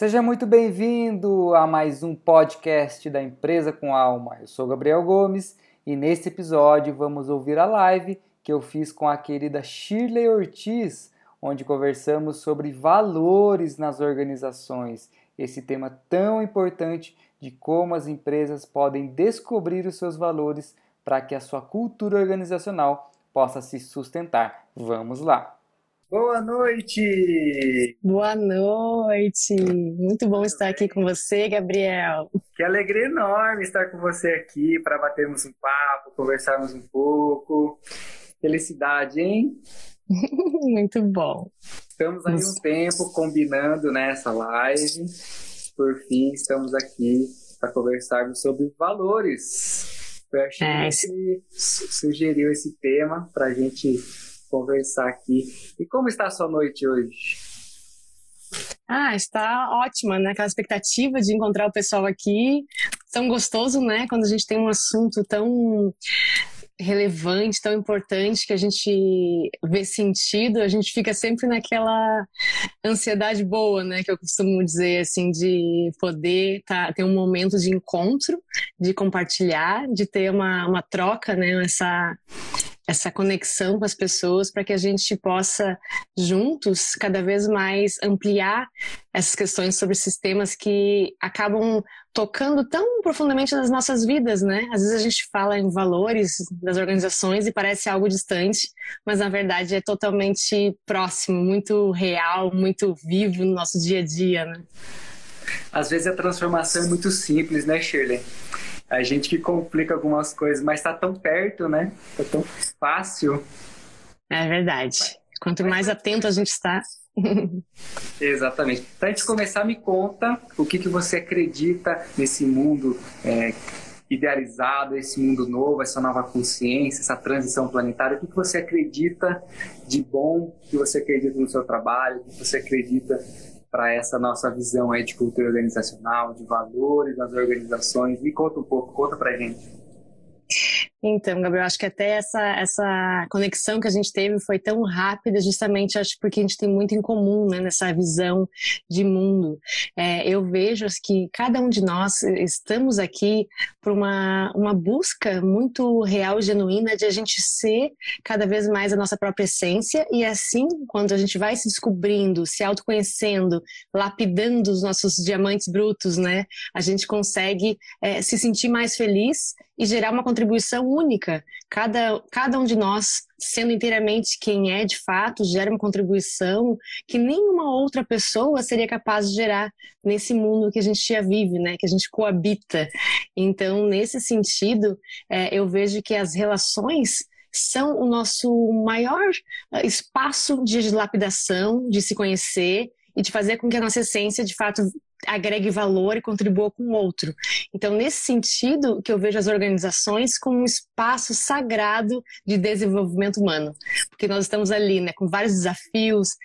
Seja muito bem-vindo a mais um podcast da Empresa com Alma. Eu sou Gabriel Gomes e neste episódio vamos ouvir a live que eu fiz com a querida Shirley Ortiz, onde conversamos sobre valores nas organizações, esse tema tão importante de como as empresas podem descobrir os seus valores para que a sua cultura organizacional possa se sustentar. Vamos lá! Boa noite! Boa noite! Muito bom estar aqui com você, Gabriel. Que alegria enorme estar com você aqui para batermos um papo, conversarmos um pouco. Felicidade, hein? Muito bom. Estamos aí um tempo combinando nessa live. Por fim, estamos aqui para conversarmos sobre valores. Eu achei que sugeriu esse tema para a gente conversar aqui. E como está a sua noite hoje? Ah, está ótima, né? Aquela expectativa de encontrar o pessoal aqui. Tão gostoso, né? Quando a gente tem um assunto tão relevante, tão importante, que a gente vê sentido, a gente fica sempre naquela ansiedade boa, né, que eu costumo dizer, assim, de poder ter um momento de encontro, de compartilhar, de ter uma troca, né, essa conexão com as pessoas, para que a gente possa, juntos, cada vez mais ampliar essas questões sobre sistemas que acabam tocando tão profundamente nas nossas vidas, né? Às vezes a gente fala em valores das organizações e parece algo distante, mas na verdade é totalmente próximo, muito real, muito vivo no nosso dia a dia, né? Às vezes a transformação é muito simples, né, Shirley? A gente que complica algumas coisas, mas tá tão perto, né? Tá tão fácil. É verdade. Quanto mais atento a gente está. Exatamente. Para a gente começar, me conta o que você acredita nesse mundo idealizado, esse mundo novo, essa nova consciência, essa transição planetária. O que você acredita de bom, o que você acredita no seu trabalho, o que você acredita para essa nossa visão aí de cultura organizacional, de valores das organizações. Me conta um pouco, conta para a gente. Então, Gabriel, acho que até essa conexão que a gente teve foi tão rápida, justamente acho porque a gente tem muito em comum, né, nessa visão de mundo. Eu vejo que cada um de nós estamos aqui por uma busca muito real e genuína de a gente ser cada vez mais a nossa própria essência, e assim, quando a gente vai se descobrindo, se autoconhecendo, lapidando os nossos diamantes brutos, né, a gente consegue se sentir mais feliz e gerar uma contribuição única. Cada um de nós, sendo inteiramente quem é de fato, gera uma contribuição que nenhuma outra pessoa seria capaz de gerar nesse mundo que a gente já vive, né? Que a gente coabita. Então, nesse sentido, eu vejo que as relações são o nosso maior espaço de lapidação, de se conhecer e de fazer com que a nossa essência, de fato, agregue valor e contribua com o outro. Então, nesse sentido, que eu vejo as organizações como um espaço sagrado de desenvolvimento humano, porque nós estamos ali, né, com vários desafios,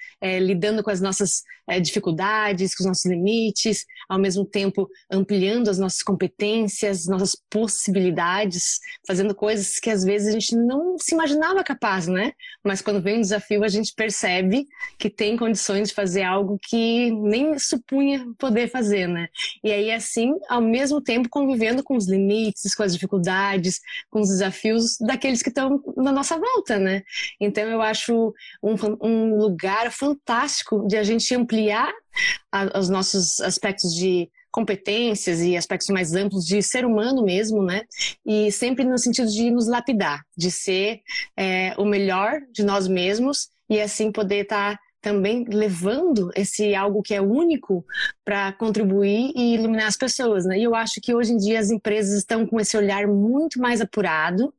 lidando com as nossas dificuldades, com os nossos limites, ao mesmo tempo ampliando as nossas competências, nossas possibilidades, fazendo coisas que às vezes a gente não se imaginava capaz, né? Mas quando vem um desafio, a gente percebe que tem condições de fazer algo que nem supunha poder fazer, né? E aí, assim, ao mesmo tempo convivendo com os limites, com as dificuldades, com os desafios daqueles que estão na nossa volta, né? Então, eu acho um lugar fantástico de a gente ampliar os nossos aspectos de competências e aspectos mais amplos de ser humano mesmo, né? E sempre no sentido de nos lapidar, de ser o melhor de nós mesmos e, assim, poder estar também levando esse algo que é único para contribuir e iluminar as pessoas, né? E eu acho que hoje em dia as empresas estão com esse olhar muito mais apurado,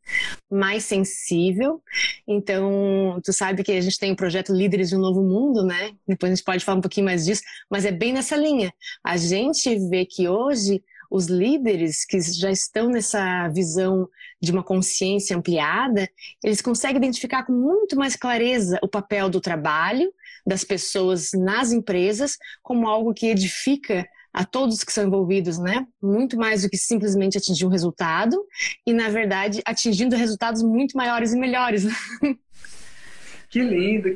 mais sensível. Então, tu sabe que a gente tem o projeto Líderes de um Novo Mundo, né? Depois a gente pode falar um pouquinho mais disso, mas é bem nessa linha. A gente vê que hoje os líderes que já estão nessa visão de uma consciência ampliada, eles conseguem identificar com muito mais clareza o papel do trabalho, das pessoas nas empresas, como algo que edifica a todos que são envolvidos, né? Muito mais do que simplesmente atingir um resultado e, na verdade, atingindo resultados muito maiores e melhores.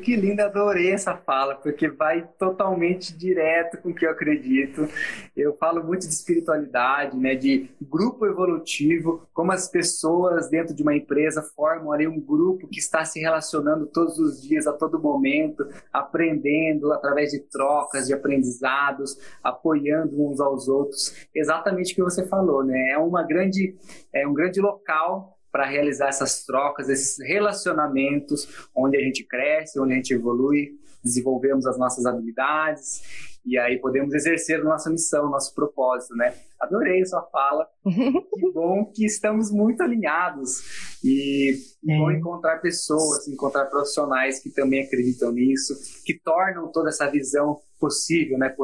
Que lindo, adorei essa fala, porque vai totalmente direto com o que eu acredito. Eu falo muito de espiritualidade, né, de grupo evolutivo, como as pessoas dentro de uma empresa formam ali um grupo que está se relacionando todos os dias, a todo momento, aprendendo através de trocas, de aprendizados, apoiando uns aos outros. Exatamente o que você falou, né? É um grande local para realizar essas trocas, esses relacionamentos, onde a gente cresce, onde a gente evolui, desenvolvemos as nossas habilidades e aí podemos exercer nossa missão, nosso propósito, né? Adorei sua fala, que bom que estamos muito alinhados e vão encontrar pessoas, encontrar profissionais que também acreditam nisso, que tornam toda essa visão possível, né?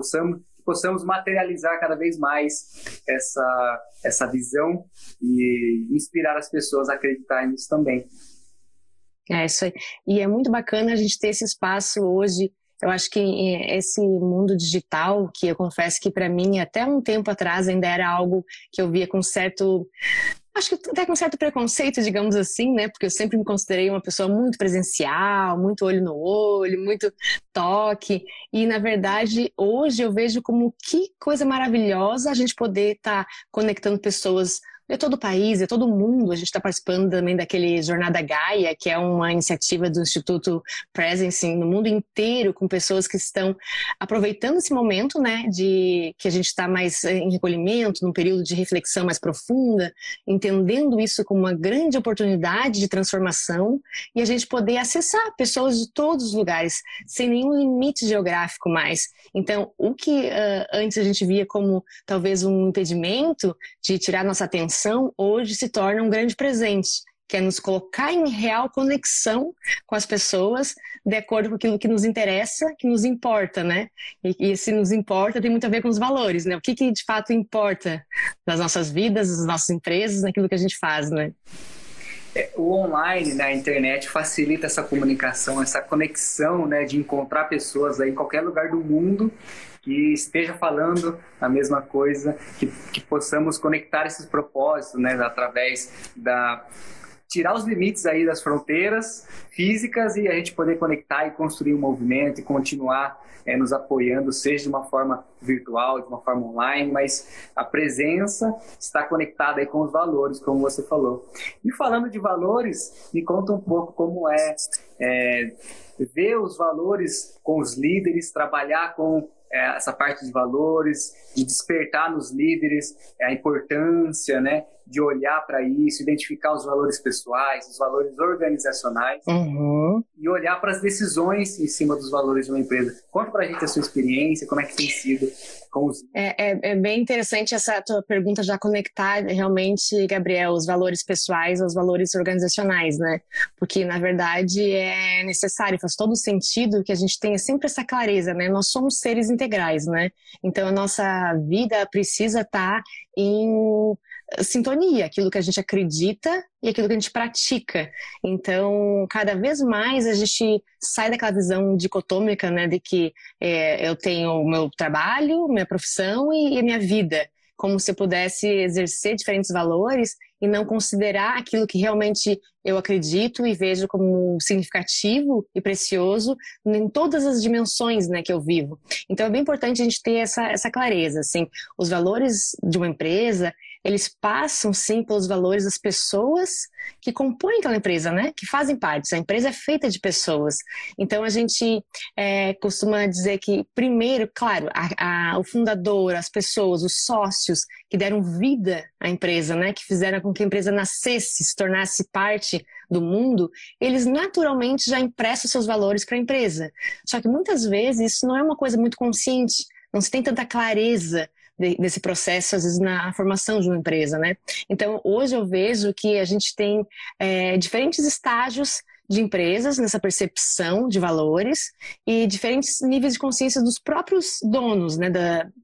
Possamos materializar cada vez mais essa visão e inspirar as pessoas a acreditarem nisso também. É isso aí. E é muito bacana a gente ter esse espaço hoje. Eu acho que esse mundo digital, que eu confesso que para mim até um tempo atrás ainda era algo que eu via com certo... Acho que até com certo preconceito, digamos assim, né? Porque eu sempre me considerei uma pessoa muito presencial, muito olho no olho, muito toque. E, na verdade, hoje eu vejo como que coisa maravilhosa a gente poder estar conectando pessoas de todo o país, de todo o mundo. A gente está participando também daquele Jornada Gaia, que é uma iniciativa do Instituto Presencing no mundo inteiro, com pessoas que estão aproveitando esse momento, né, de que a gente está mais em recolhimento, num período de reflexão mais profunda, entendendo isso como uma grande oportunidade de transformação e a gente poder acessar pessoas de todos os lugares, sem nenhum limite geográfico mais. Então, o que antes a gente via como talvez um impedimento de tirar nossa atenção, hoje se torna um grande presente, que é nos colocar em real conexão com as pessoas de acordo com aquilo que nos interessa, que nos importa, né? E se nos importa tem muito a ver com os valores, né? O que de fato importa nas nossas vidas, nas nossas empresas, naquilo que a gente faz, né? O online, né, a internet facilita essa comunicação, essa conexão, né, de encontrar pessoas aí em qualquer lugar do mundo que esteja falando a mesma coisa, que possamos conectar esses propósitos, né, através da... tirar os limites aí das fronteiras físicas e a gente poder conectar e construir um movimento e continuar nos apoiando, seja de uma forma virtual, de uma forma online, mas a presença está conectada aí com os valores, como você falou. E falando de valores, me conta um pouco como é ver os valores com os líderes, trabalhar com essa parte de valores, de despertar nos líderes a importância, né, de olhar para isso, identificar os valores pessoais, os valores organizacionais, e olhar para as decisões em cima dos valores de uma empresa. Conta para a gente a sua experiência, como é que tem sido com os... É bem interessante essa tua pergunta, já conectar realmente, Gabriel, os valores pessoais aos valores organizacionais, né? Porque, na verdade, é necessário, faz todo sentido que a gente tenha sempre essa clareza, né? Nós somos seres integrais, né? Então, a nossa vida precisa estar em sintonia, aquilo que a gente acredita e aquilo que a gente pratica. Então, cada vez mais a gente sai daquela visão dicotômica, né, de que eu tenho o meu trabalho, minha profissão e a minha vida, como se eu pudesse exercer diferentes valores e não considerar aquilo que realmente eu acredito e vejo como significativo e precioso em todas as dimensões, né, que eu vivo. Então é bem importante a gente ter essa clareza, assim, os valores de uma empresa, eles passam sim pelos valores das pessoas que compõem aquela empresa, né, que fazem parte. A empresa é feita de pessoas. Então a gente costuma dizer que primeiro, claro, o fundador, as pessoas, os sócios que deram vida à empresa, né, que fizeram com que a empresa nascesse, se tornasse parte do mundo, eles naturalmente já emprestam seus valores para a empresa. Só que muitas vezes isso não é uma coisa muito consciente, não se tem tanta clareza desse processo, às vezes, na formação de uma empresa, né? Então, hoje eu vejo que a gente tem diferentes estágios de empresas nessa percepção de valores e diferentes níveis de consciência dos próprios donos, né?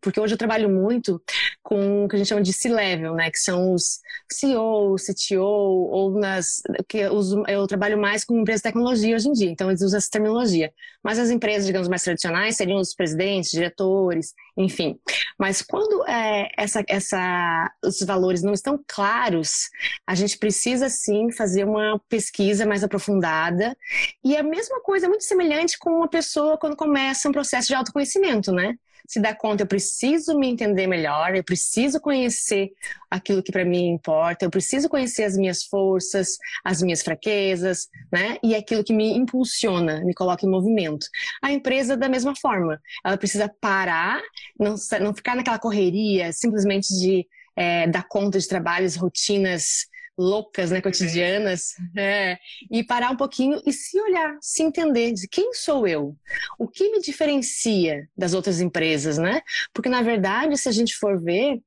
Porque hoje eu trabalho muito com o que a gente chama de C-level, né? Que são os CEO, CTO, ou eu trabalho mais com empresas de tecnologia hoje em dia, então eles usam essa terminologia. Mas as empresas, digamos, mais tradicionais seriam os presidentes, diretores, enfim. Mas quando os valores não estão claros, a gente precisa sim fazer uma pesquisa mais aprofundada. E a mesma coisa, muito semelhante com uma pessoa quando começa um processo de autoconhecimento, né? Se dá conta, eu preciso me entender melhor, eu preciso conhecer aquilo que para mim importa, eu preciso conhecer as minhas forças, as minhas fraquezas, né? E aquilo que me impulsiona, me coloca em movimento. A empresa, da mesma forma, ela precisa parar, não ficar naquela correria simplesmente de dar conta de trabalhos, rotinas loucas, né, cotidianas, e parar um pouquinho e se olhar, se entender, de quem sou eu? O que me diferencia das outras empresas, né? Porque, na verdade, se a gente for ver,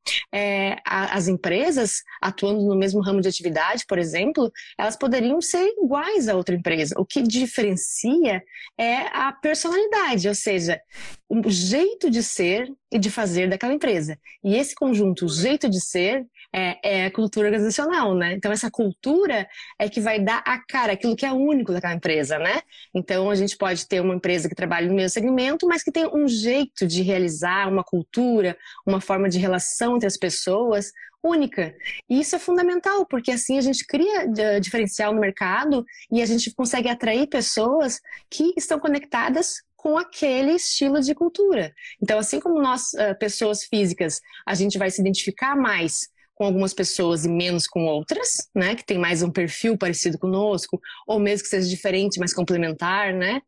as empresas atuando no mesmo ramo de atividade, por exemplo, elas poderiam ser iguais a outra empresa. O que diferencia é a personalidade, ou seja, o jeito de ser e de fazer daquela empresa. E esse conjunto, o jeito de ser, é a cultura organizacional, né? Então, essa cultura é que vai dar a cara, aquilo que é único daquela empresa, né? Então, a gente pode ter uma empresa que trabalha no mesmo segmento, mas que tem um jeito de realizar, uma cultura, uma forma de relação entre as pessoas única. E isso é fundamental, porque assim a gente cria diferencial no mercado e a gente consegue atrair pessoas que estão conectadas com aquele estilo de cultura. Então, assim como nós, pessoas físicas, a gente vai se identificar mais com algumas pessoas e menos com outras, né? Que tem mais um perfil parecido conosco, ou mesmo que seja diferente, mas complementar, né?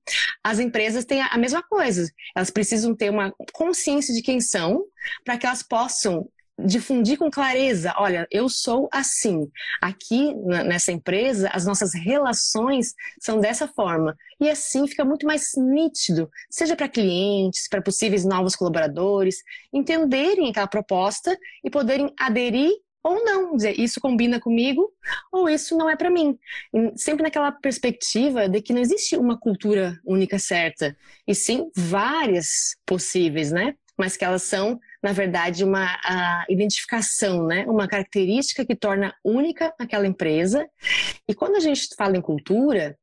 As empresas têm a mesma coisa. Elas precisam ter uma consciência de quem são, para que elas possam difundir com clareza, olha, eu sou assim, aqui nessa empresa as nossas relações são dessa forma, e assim fica muito mais nítido, seja para clientes, para possíveis novos colaboradores entenderem aquela proposta e poderem aderir ou não, dizer, isso combina comigo ou isso não é para mim. Sempre naquela perspectiva de que não existe uma cultura única certa, e sim várias possíveis, né? Mas que elas são, na verdade, uma identificação, né? Uma característica que torna única aquela empresa. E quando a gente fala em cultura,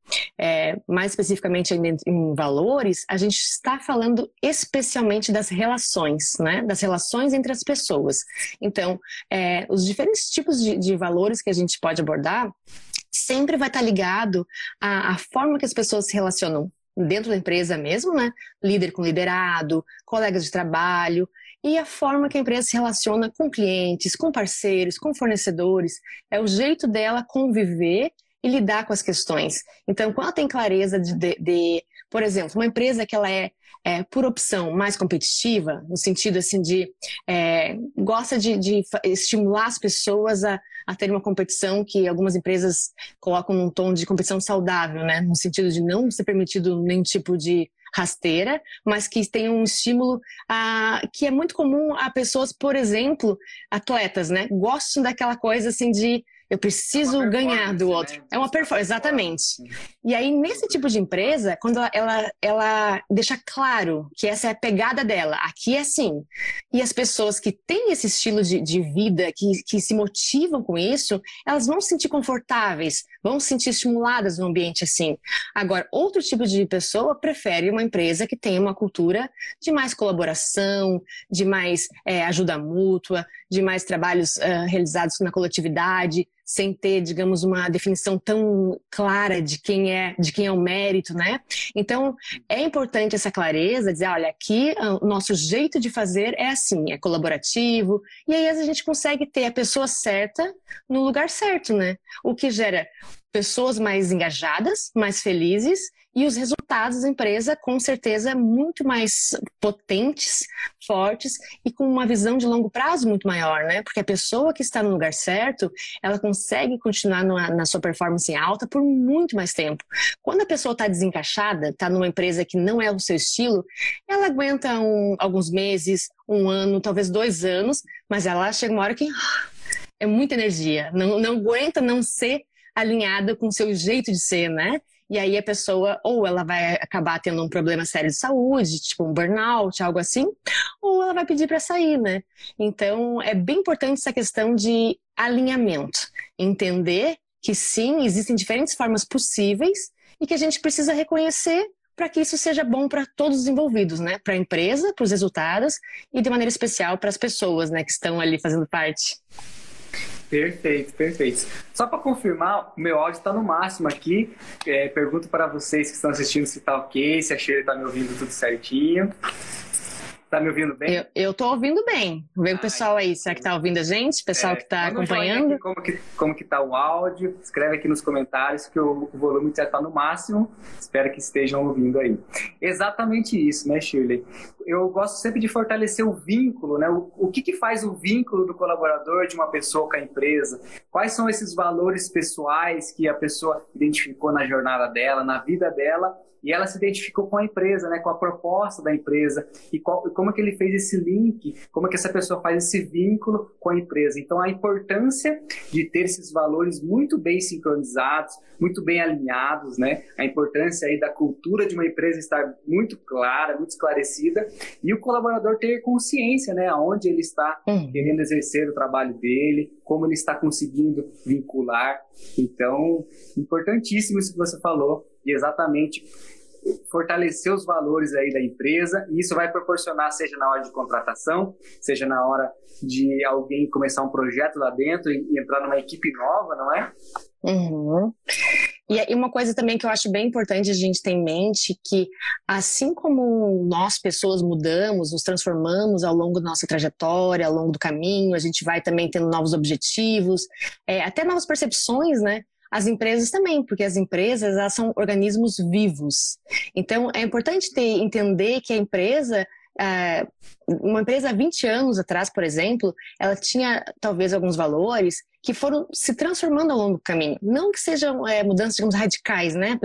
mais especificamente em valores, a gente está falando especialmente das relações, né? Das relações entre as pessoas. Então, os diferentes tipos de valores que a gente pode abordar sempre vai estar ligado à forma que as pessoas se relacionam dentro da empresa mesmo, né? Líder com liderado, colegas de trabalho, e a forma que a empresa se relaciona com clientes, com parceiros, com fornecedores, é o jeito dela conviver e lidar com as questões. Então, quando ela tem clareza de por exemplo, uma empresa que ela é por opção mais competitiva, no sentido assim de gosta de estimular as pessoas a ter uma competição que algumas empresas colocam num tom de competição saudável, né? No sentido de não ser permitido nenhum tipo de rasteira, mas que tem um estímulo que é muito comum a pessoas, por exemplo, atletas, né? Gostam daquela coisa assim de eu preciso ganhar do outro. Né? É uma performance, exatamente. E aí, nesse tipo de empresa, quando ela deixa claro que essa é a pegada dela, aqui é assim. E as pessoas que têm esse estilo de vida, que se motivam com isso, elas vão se sentir confortáveis, vão se sentir estimuladas num ambiente assim. Agora, outro tipo de pessoa prefere uma empresa que tenha uma cultura de mais colaboração, de mais ajuda mútua, de mais trabalhos realizados na coletividade, sem ter, digamos, uma definição tão clara de quem é o mérito, né? Então, é importante essa clareza, dizer, olha, aqui o nosso jeito de fazer é assim, é colaborativo, e aí a gente consegue ter a pessoa certa no lugar certo, né? O que gera pessoas mais engajadas, mais felizes, e os resultados da empresa, com certeza, muito mais potentes, fortes e com uma visão de longo prazo muito maior, né? Porque a pessoa que está no lugar certo, ela consegue continuar na sua performance em alta por muito mais tempo. Quando a pessoa está desencaixada, está numa empresa que não é o seu estilo, ela aguenta alguns meses, 1 ano, talvez 2 anos, mas ela chega uma hora que é muita energia, não aguenta não ser alinhada com o seu jeito de ser, né? E aí a pessoa, ou ela vai acabar tendo um problema sério de saúde, tipo um burnout, algo assim, ou ela vai pedir para sair, né? Então, é bem importante essa questão de alinhamento. Entender que sim, existem diferentes formas possíveis e que a gente precisa reconhecer para que isso seja bom para todos os envolvidos, né? Para a empresa, para os resultados e de maneira especial para as pessoas, né, que estão ali fazendo parte. Perfeito, perfeito. Só para confirmar, o meu áudio está no máximo aqui. Pergunto para vocês que estão assistindo se está ok, se a Sheila está me ouvindo tudo certinho. Está me ouvindo bem? Eu estou ouvindo bem. Vê o pessoal aí, será que está ouvindo a gente? O pessoal que está acompanhando? Aqui, como que está o áudio? Escreve aqui nos comentários que o volume já está no máximo. Espero que estejam ouvindo aí. Exatamente isso, né, Shirley? Eu gosto sempre de fortalecer o vínculo, né? O que faz o vínculo do colaborador, de uma pessoa com a empresa? Quais são esses valores pessoais que a pessoa identificou na jornada dela, na vida dela, e ela se identificou com a empresa, né? Com a proposta da empresa, e como é que ele fez esse link, como é que essa pessoa faz esse vínculo com a empresa. Então, a importância de ter esses valores muito bem sincronizados, muito bem alinhados, né? A importância aí da cultura de uma empresa estar muito clara, muito esclarecida, e o colaborador ter consciência, né, aonde ele está querendo exercer o trabalho dele, como ele está conseguindo vincular. Então, importantíssimo isso que você falou, e exatamente fortalecer os valores aí da empresa, e isso vai proporcionar, seja na hora de contratação, seja na hora de alguém começar um projeto lá dentro e entrar numa equipe nova, não é? Uhum. E uma coisa também que eu acho bem importante a gente ter em mente, que assim como nós, pessoas, mudamos, nos transformamos ao longo da nossa trajetória, ao longo do caminho, a gente vai também tendo novos objetivos, até novas percepções, né? As empresas também, porque as empresas, elas são organismos vivos. Então, é importante entender que a empresa... Uma empresa há 20 anos atrás, por exemplo, ela tinha talvez alguns valores que foram se transformando ao longo do caminho. Não que sejam mudanças, digamos, radicais, né?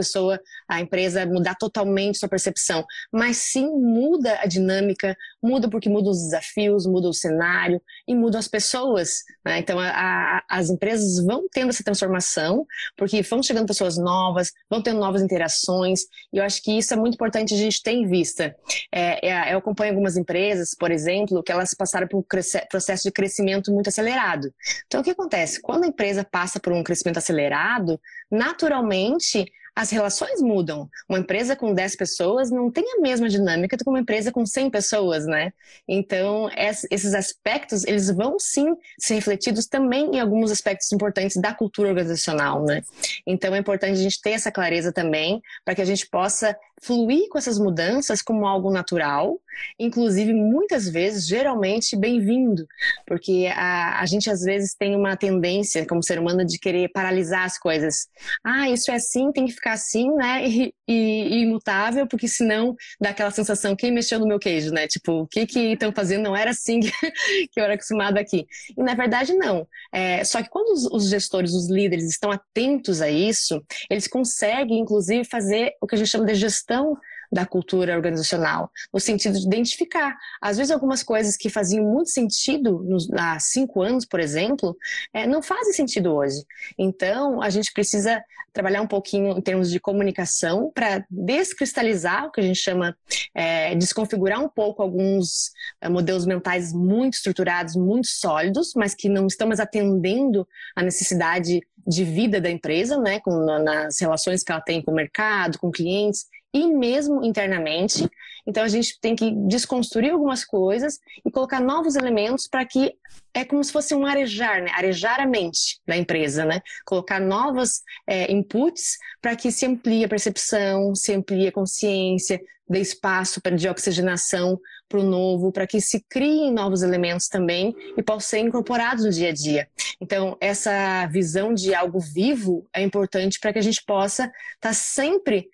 A empresa mudar totalmente sua percepção, mas sim muda a dinâmica, muda porque muda os desafios, muda o cenário e mudam as pessoas, né? Então, as empresas vão tendo essa transformação, porque vão chegando pessoas novas, vão tendo novas interações, e eu acho que isso é muito importante a gente ter em vista. Eu acompanho algumas empresas, por exemplo, que elas passaram por um processo de crescimento muito acelerado. Então, o que acontece? Quando a empresa passa por um crescimento acelerado, naturalmente as relações mudam. Uma empresa com 10 pessoas não tem a mesma dinâmica do que uma empresa com 100 pessoas, né? Então, esses aspectos, eles vão sim ser refletidos também em alguns aspectos importantes da cultura organizacional, né? Então, é importante a gente ter essa clareza também, para que a gente possa fluir com essas mudanças como algo natural, inclusive muitas vezes, geralmente, bem-vindo, porque a gente às vezes tem uma tendência como ser humano de querer paralisar as coisas. Isso é assim, tem que ficar assim, né, e imutável, porque senão dá aquela sensação, quem mexeu no meu queijo, né, tipo, o que estão fazendo, não era assim que eu era acostumado aqui. E na verdade não, só que quando os gestores, os líderes estão atentos a isso, eles conseguem inclusive fazer o que a gente chama de gestão da cultura organizacional, no sentido de identificar. Às vezes algumas coisas que faziam muito sentido há 5 anos, por exemplo, não fazem sentido hoje. Então, a gente precisa trabalhar um pouquinho em termos de comunicação para descristalizar o que a gente chama, desconfigurar um pouco alguns modelos mentais muito estruturados, muito sólidos, mas que não estão mais atendendo à necessidade de vida da empresa, né, nas relações que ela tem com o mercado, com clientes, e mesmo internamente. Então, a gente tem que desconstruir algumas coisas e colocar novos elementos para que é como se fosse um arejar, né? Arejar a mente da empresa, né? Colocar novos inputs para que se amplie a percepção, se amplie a consciência, dê espaço de oxigenação para o novo, para que se criem novos elementos também e possam ser incorporados no dia a dia. Então, essa visão de algo vivo é importante para que a gente possa estar sempre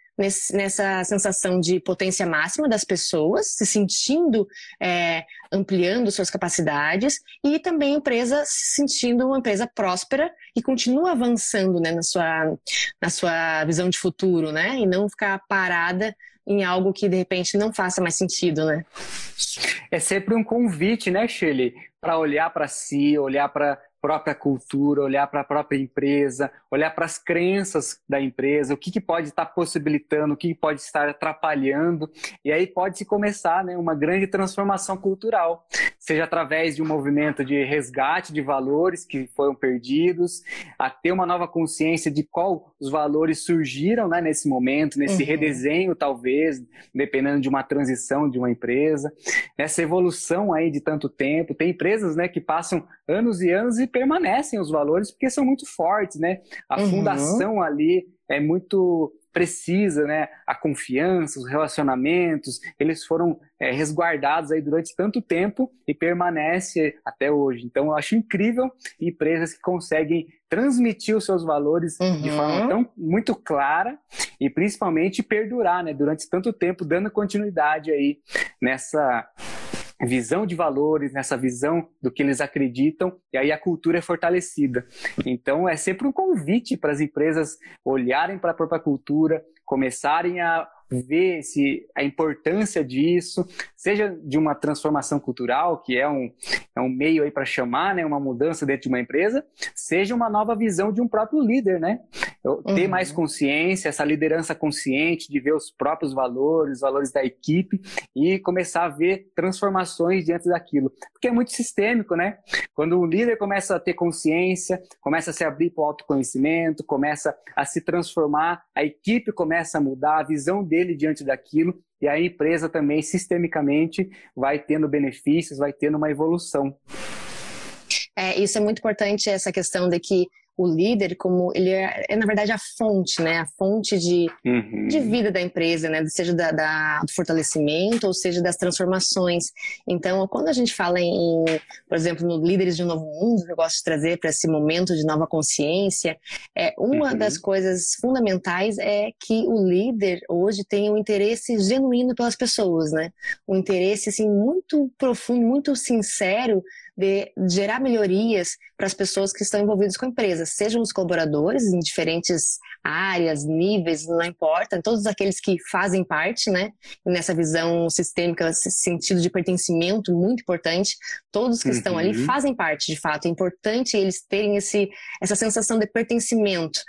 nessa sensação de potência máxima das pessoas, se sentindo, ampliando suas capacidades, e também a empresa se sentindo uma empresa próspera e continua avançando, né, na sua visão de futuro, né, e não ficar parada em algo que de repente não faça mais sentido, né? É sempre um convite, né, Shirley, para olhar para si, olhar para própria cultura, olhar para a própria empresa, olhar para as crenças da empresa, o que pode estar possibilitando, o que pode estar atrapalhando, e aí pode-se começar, né, uma grande transformação cultural, seja através de um movimento de resgate de valores que foram perdidos, a ter uma nova consciência de qual os valores surgiram, né, nesse momento, nesse redesenho talvez, dependendo de uma transição de uma empresa, nessa evolução aí de tanto tempo. Tem empresas, né, que passam anos e anos e permanecem os valores porque são muito fortes, né? A fundação ali é muito precisa, né? A confiança, os relacionamentos, eles foram resguardados aí durante tanto tempo e permanece até hoje. Então, eu acho incrível empresas que conseguem transmitir os seus valores de forma tão muito clara e principalmente perdurar, né? Durante tanto tempo, dando continuidade aí nessa visão de valores, nessa visão do que eles acreditam, e aí a cultura é fortalecida. Então, é sempre um convite para as empresas olharem para a própria cultura, começarem a ver a importância disso, seja de uma transformação cultural, que é um meio aí para chamar, né, uma mudança dentro de uma empresa, seja uma nova visão de um próprio líder, né? Ter mais consciência, essa liderança consciente de ver os próprios valores, os valores da equipe, e começar a ver transformações diante daquilo. Porque é muito sistêmico, né? Quando o líder começa a ter consciência, começa a se abrir para o autoconhecimento, começa a se transformar, a equipe começa a mudar, a visão dele diante daquilo, e a empresa também, sistemicamente, vai tendo benefícios, vai tendo uma evolução. Isso é muito importante, essa questão de que o líder, como ele é na verdade a fonte, né? A fonte de vida da empresa, né? Seja do fortalecimento ou seja das transformações. Então, quando a gente fala em, por exemplo, no Líderes de um Novo Mundo, que eu gosto de trazer para esse momento de nova consciência, uma das coisas fundamentais é que o líder hoje tem um interesse genuíno pelas pessoas, né? Um interesse assim, muito profundo, muito sincero, de gerar melhorias para as pessoas que estão envolvidas com a empresa, sejam os colaboradores em diferentes áreas, níveis, não importa, todos aqueles que fazem parte, né, nessa visão sistêmica, esse sentido de pertencimento muito importante, todos que estão ali fazem parte, de fato, é importante eles terem essa sensação de pertencimento.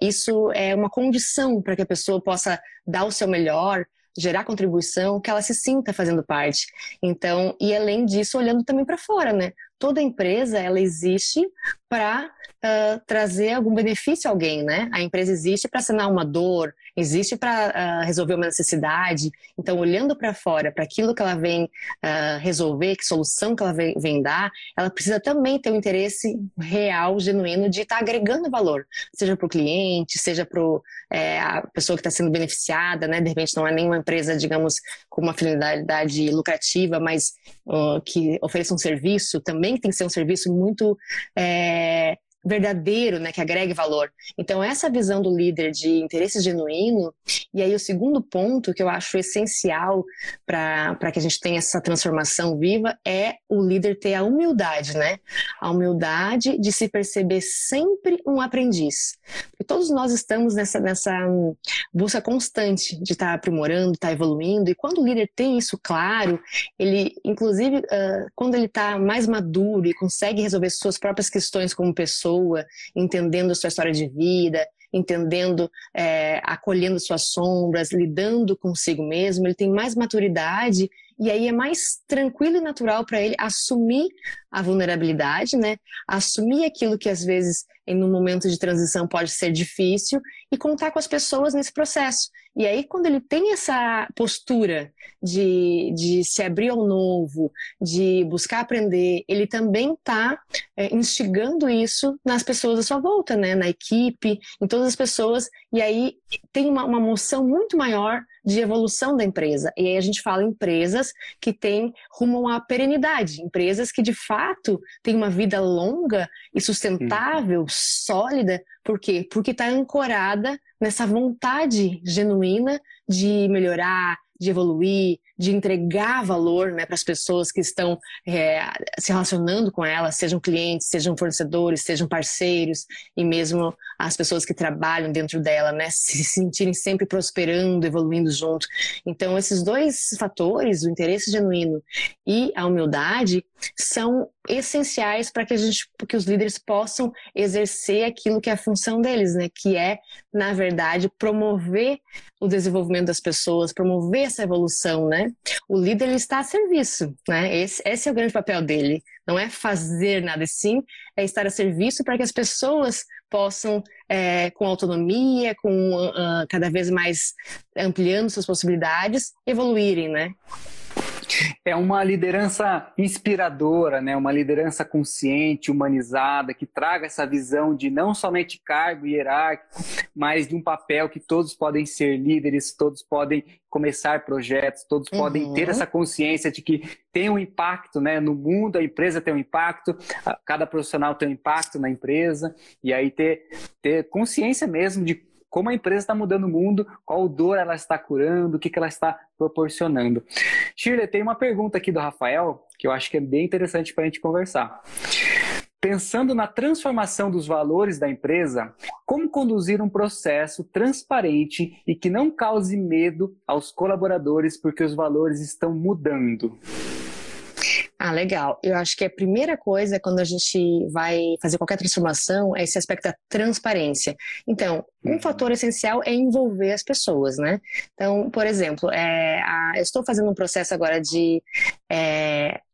Isso é uma condição para que a pessoa possa dar o seu melhor, gerar contribuição, que ela se sinta fazendo parte. Então, e além disso, olhando também para fora, né? Toda empresa, ela existe para trazer algum benefício a alguém, né? A empresa existe para sanar uma dor, existe para resolver uma necessidade. Então, olhando para fora, para aquilo que ela vem resolver, que solução que ela vem dar, ela precisa também ter um interesse real, genuíno, de estar agregando valor, seja para o cliente, seja para a pessoa que está sendo beneficiada, né? De repente, não é nenhuma empresa, digamos, com uma finalidade lucrativa, mas que ofereça um serviço também, que tem que ser um serviço muito verdadeiro, né, que agregue valor. Então, essa visão do líder de interesse genuíno. E aí o segundo ponto que eu acho essencial para que a gente tenha essa transformação viva é o líder ter a humildade, né? A humildade de se perceber sempre um aprendiz. Porque todos nós estamos nessa busca constante de estar aprimorando, estar evoluindo, e quando o líder tem isso claro, ele, inclusive, quando ele está mais maduro e consegue resolver suas próprias questões como pessoa, entendendo a sua história de vida, entendendo, acolhendo suas sombras, lidando consigo mesmo, ele tem mais maturidade e aí é mais tranquilo e natural para ele assumir a vulnerabilidade, né? Assumir aquilo que às vezes em um momento de transição pode ser difícil e contar com as pessoas nesse processo. E aí quando ele tem essa postura de se abrir ao novo, de buscar aprender, ele também está instigando isso nas pessoas à sua volta, né? Na equipe, em todas as pessoas, e aí tem uma moção muito maior de evolução da empresa. E aí a gente fala empresas que têm rumo à perenidade, empresas que de fato têm uma vida longa e sustentável, sólida. Por quê? Porque está ancorada nessa vontade genuína de melhorar, de evoluir, de entregar valor, né, para as pessoas que estão se relacionando com elas, sejam clientes, sejam fornecedores, sejam parceiros, e mesmo as pessoas que trabalham dentro dela, né, se sentirem sempre prosperando, evoluindo junto. Então, esses dois fatores, o interesse genuíno e a humildade, são essenciais para que que os líderes possam exercer aquilo que é a função deles, né? Que é, na verdade, promover o desenvolvimento das pessoas, promover essa evolução, né? O líder ele está a serviço, né? Esse é o grande papel dele. Não é fazer nada, sim, é estar a serviço para que as pessoas possam, com autonomia, cada vez mais ampliando suas possibilidades, evoluírem, né? É uma liderança inspiradora, né? Uma liderança consciente, humanizada, que traga essa visão de não somente cargo hierárquico, mas de um papel que todos podem ser líderes, todos podem começar projetos, todos podem ter essa consciência de que tem um impacto, né? No mundo, a empresa tem um impacto, cada profissional tem um impacto na empresa, e aí ter consciência mesmo de como a empresa está mudando o mundo, qual dor ela está curando, o que ela está proporcionando. Shirley, tem uma pergunta aqui do Rafael, que eu acho que é bem interessante para a gente conversar. Pensando na transformação dos valores da empresa, como conduzir um processo transparente e que não cause medo aos colaboradores porque os valores estão mudando? Ah, legal. Eu acho que a primeira coisa quando a gente vai fazer qualquer transformação é esse aspecto da transparência. Então, um fator essencial é envolver as pessoas, né? Então, por exemplo, eu estou fazendo um processo agora de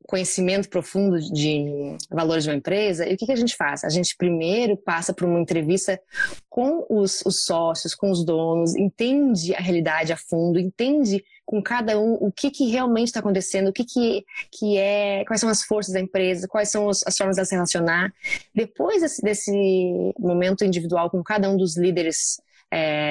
conhecimento profundo de valores de uma empresa, e o que a gente faz? A gente primeiro passa por uma entrevista com os sócios, com os donos, entende a realidade a fundo, entende com cada um o que realmente está acontecendo, quais são as forças da empresa, quais são as formas de se relacionar. Depois desse momento individual com cada um dos líderes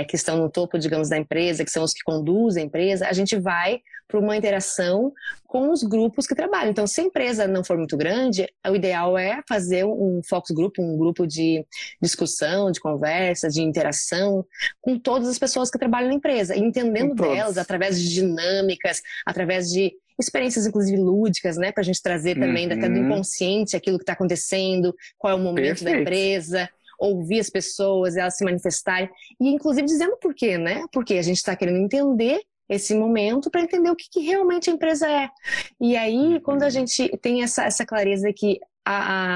que estão no topo, digamos, da empresa, que são os que conduzem a empresa, a gente vai para uma interação com os grupos que trabalham. Então, se a empresa não for muito grande, o ideal é fazer um focus group, um grupo de discussão, de conversa, de interação com todas as pessoas que trabalham na empresa, entendendo delas através de dinâmicas, através de experiências, inclusive, lúdicas, né? Para a gente trazer também até do inconsciente aquilo que está acontecendo, qual é o momento da empresa, ouvir as pessoas, elas se manifestarem e, inclusive, dizendo por quê, né? Porque a gente está querendo entender esse momento para entender o que realmente a empresa é. E aí, quando a gente tem essa clareza que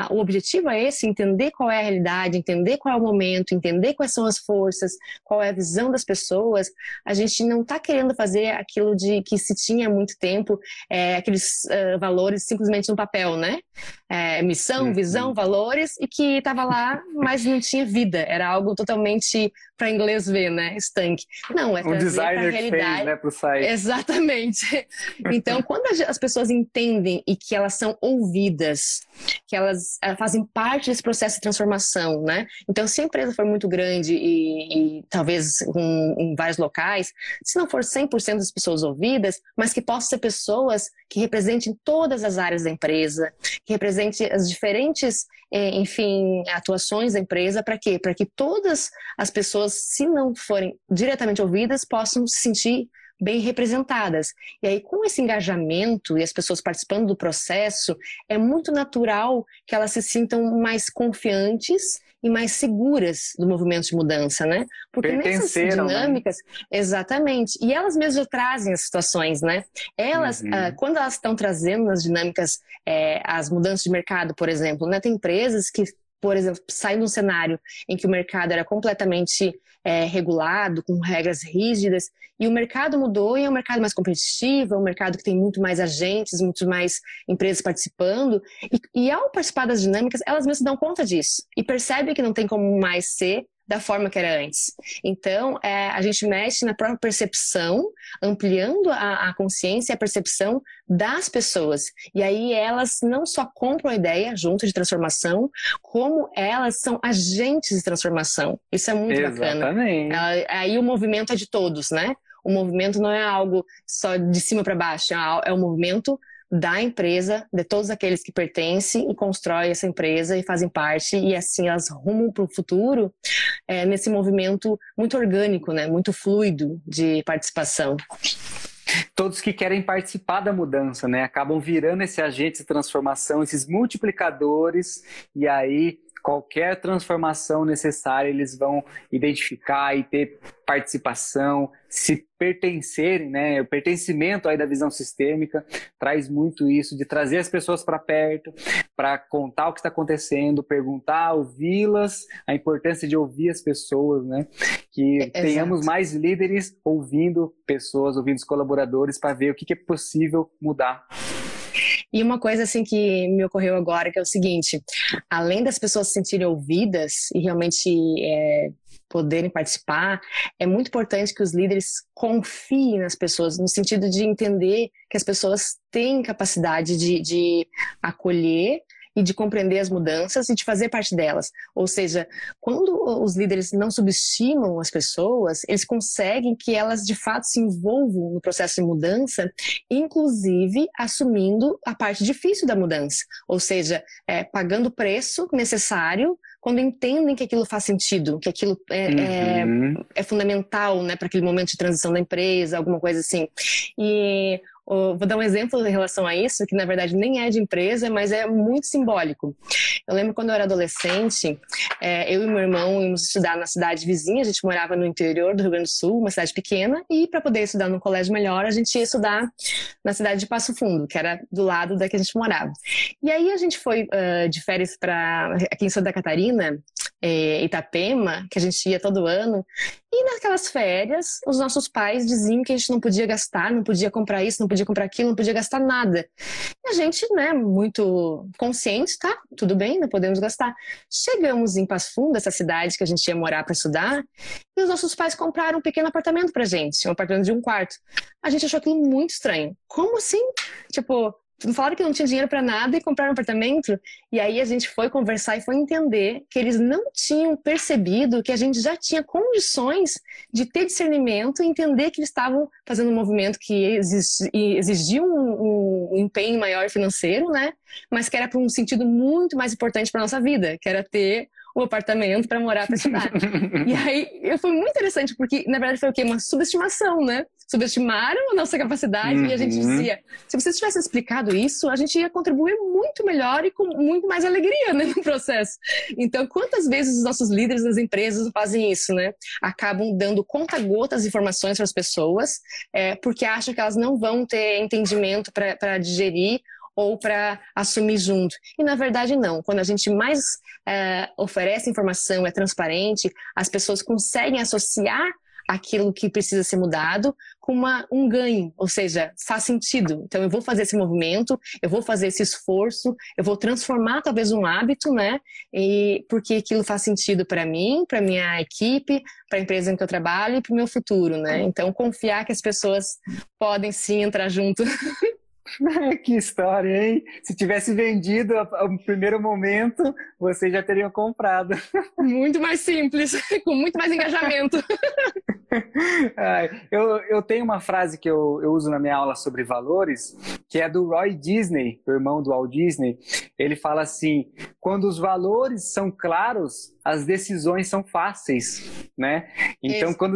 o objetivo é esse, entender qual é a realidade, entender qual é o momento, entender quais são as forças, qual é a visão das pessoas, a gente não está querendo fazer aquilo de que se tinha há muito tempo, aqueles valores simplesmente no papel, né? Missão, visão, valores, e que estava lá, mas não tinha vida, era algo totalmente para inglês ver, né? Estanque. Não, é trazer para a realidade. Fez, né, pro site. Exatamente. Então, quando as pessoas entendem e que elas são ouvidas, que elas fazem parte desse processo de transformação, né? Então, se a empresa for muito grande e talvez em vários locais, se não for 100% das pessoas ouvidas, mas que possam ser pessoas que representem todas as áreas da empresa, que representem as diferentes, enfim, atuações da empresa, para quê? Para que todas as pessoas, se não forem diretamente ouvidas, possam se sentir bem representadas. E aí, com esse engajamento e as pessoas participando do processo, é muito natural que elas se sintam mais confiantes e mais seguras do movimento de mudança, né? Porque nessas dinâmicas, né? Exatamente, e elas mesmas trazem as situações, né? Elas, quando elas estão trazendo nas dinâmicas as mudanças de mercado, por exemplo, né? Tem empresas que, por exemplo, saem de um cenário em que o mercado era completamente regulado, com regras rígidas, e o mercado mudou, e é um mercado mais competitivo, é um mercado que tem muito mais agentes, muito mais empresas participando, e ao participar das dinâmicas, elas mesmas dão conta disso, e percebem que não tem como mais ser da forma que era antes. Então, a gente mexe na própria percepção, ampliando a consciência e a percepção das pessoas. E aí elas não só compram a ideia junto de transformação, como elas são agentes de transformação. Isso é muito bacana. Aí o movimento é de todos, né? O movimento não é algo só de cima para baixo, é um movimento da empresa, de todos aqueles que pertencem e constroem essa empresa e fazem parte, e assim elas rumam para o futuro nesse movimento muito orgânico, né? Muito fluido de participação. Todos que querem participar da mudança, né? Acabam virando esse agente de transformação, esses multiplicadores, e aí qualquer transformação necessária, eles vão identificar e ter participação, se pertencerem, né? O pertencimento aí da visão sistêmica traz muito isso, de trazer as pessoas para perto, para contar o que está acontecendo, perguntar, ouvi-las, a importância de ouvir as pessoas, né? Que tenhamos mais líderes ouvindo pessoas, ouvindo os colaboradores, para ver o que é possível mudar. E uma coisa assim que me ocorreu agora, que é o seguinte, além das pessoas se sentirem ouvidas e realmente poderem participar, é muito importante que os líderes confiem nas pessoas, no sentido de entender que as pessoas têm capacidade de acolher e de compreender as mudanças e de fazer parte delas. Ou seja, quando os líderes não subestimam as pessoas, eles conseguem que elas de fato se envolvam no processo de mudança, inclusive assumindo a parte difícil da mudança. Ou seja, pagando o preço necessário quando entendem que aquilo faz sentido, que aquilo é fundamental, né, para aquele momento de transição da empresa, alguma coisa assim. E vou dar um exemplo em relação a isso, que na verdade nem é de empresa, mas é muito simbólico. Eu lembro quando eu era adolescente, eu e meu irmão íamos estudar na cidade vizinha, a gente morava no interior do Rio Grande do Sul, uma cidade pequena, e para poder estudar num colégio melhor, a gente ia estudar na cidade de Passo Fundo, que era do lado da que a gente morava. E aí a gente foi de férias para aqui em Santa Catarina, Itapema, que a gente ia todo ano, e naquelas férias os nossos pais diziam que a gente não podia gastar, não podia comprar isso, não podia comprar aquilo, não podia gastar nada. E a gente, né, muito consciente, tá, tudo bem, não podemos gastar. Chegamos em Passo Fundo, essa cidade que a gente ia morar para estudar, e os nossos pais compraram um pequeno apartamento pra gente, um apartamento de um quarto. A gente achou aquilo muito estranho. Como assim? Tipo, falaram que não tinha dinheiro para nada e compraram um apartamento. E aí a gente foi conversar e foi entender que eles não tinham percebido que a gente já tinha condições de ter discernimento e entender que eles estavam fazendo um movimento que exigia um empenho maior financeiro, né? Mas que era para um sentido muito mais importante para nossa vida, que era ter um apartamento para morar, para estudar. E aí foi muito interessante, porque na verdade foi o quê? Uma subestimação, né? Subestimaram a nossa capacidade e a gente dizia, se vocês tivessem explicado isso, a gente ia contribuir muito melhor e com muito mais alegria, né, no processo. Então, quantas vezes os nossos líderes nas empresas fazem isso, né? Acabam dando conta-gotas informações para as pessoas, porque acham que elas não vão ter entendimento para digerir ou para assumir junto. E, na verdade, não. Quando a gente mais oferece informação, é transparente, as pessoas conseguem associar aquilo que precisa ser mudado com um ganho, ou seja, faz sentido. Então, eu vou fazer esse movimento, eu vou fazer esse esforço, eu vou transformar talvez um hábito, né? E porque aquilo faz sentido para mim, para minha equipe, para a empresa em que eu trabalho e para o meu futuro, né? Então, confiar que as pessoas podem sim entrar junto. Que história, hein? Se tivesse vendido no primeiro momento, vocês já teriam comprado. Muito mais simples, com muito mais engajamento. Eu tenho uma frase que eu uso na minha aula sobre valores, que é do Roy Disney, o irmão do Walt Disney. Ele fala assim, quando os valores são claros, as decisões são fáceis, né? Então, quando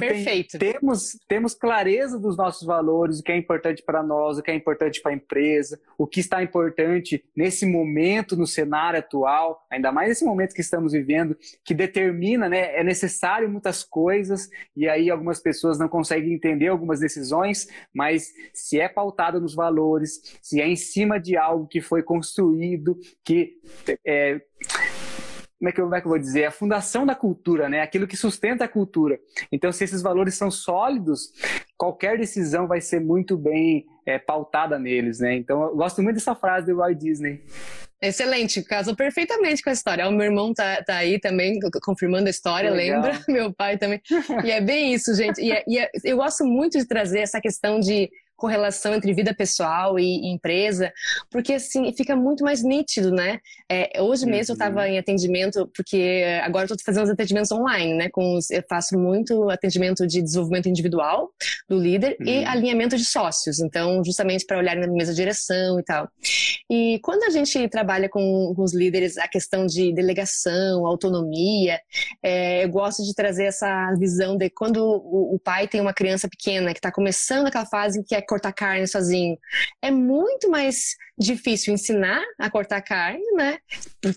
temos clareza dos nossos valores, o que é importante para nós, o que é importante para a empresa, o que está importante nesse momento, no cenário atual, ainda mais nesse momento que estamos vivendo, que determina, né? É necessário muitas coisas, e aí algumas pessoas não conseguem entender algumas decisões, mas se é pautada nos valores, se é em cima de algo que foi construído, que como é que eu vou dizer? A fundação da cultura, né? Aquilo que sustenta a cultura. Então, se esses valores são sólidos, qualquer decisão vai ser muito bem pautada neles, né? Então, eu gosto muito dessa frase do Walt Disney. Excelente, casou perfeitamente com a história. O meu irmão tá aí também, confirmando a história, lembra? Meu pai também. E é bem isso, gente. Eu gosto muito de trazer essa questão de correlação entre vida pessoal e empresa, porque assim fica muito mais nítido, né? Hoje mesmo eu estava em atendimento, porque agora eu estou fazendo os atendimentos online, né? Eu faço muito atendimento de desenvolvimento individual do líder e alinhamento de sócios, então justamente para olhar na mesma direção e tal. E quando a gente trabalha com os líderes a questão de delegação, autonomia, eu gosto de trazer essa visão de quando o pai tem uma criança pequena que está começando aquela fase em que a cortar carne sozinho. É muito mais difícil ensinar a cortar carne, né?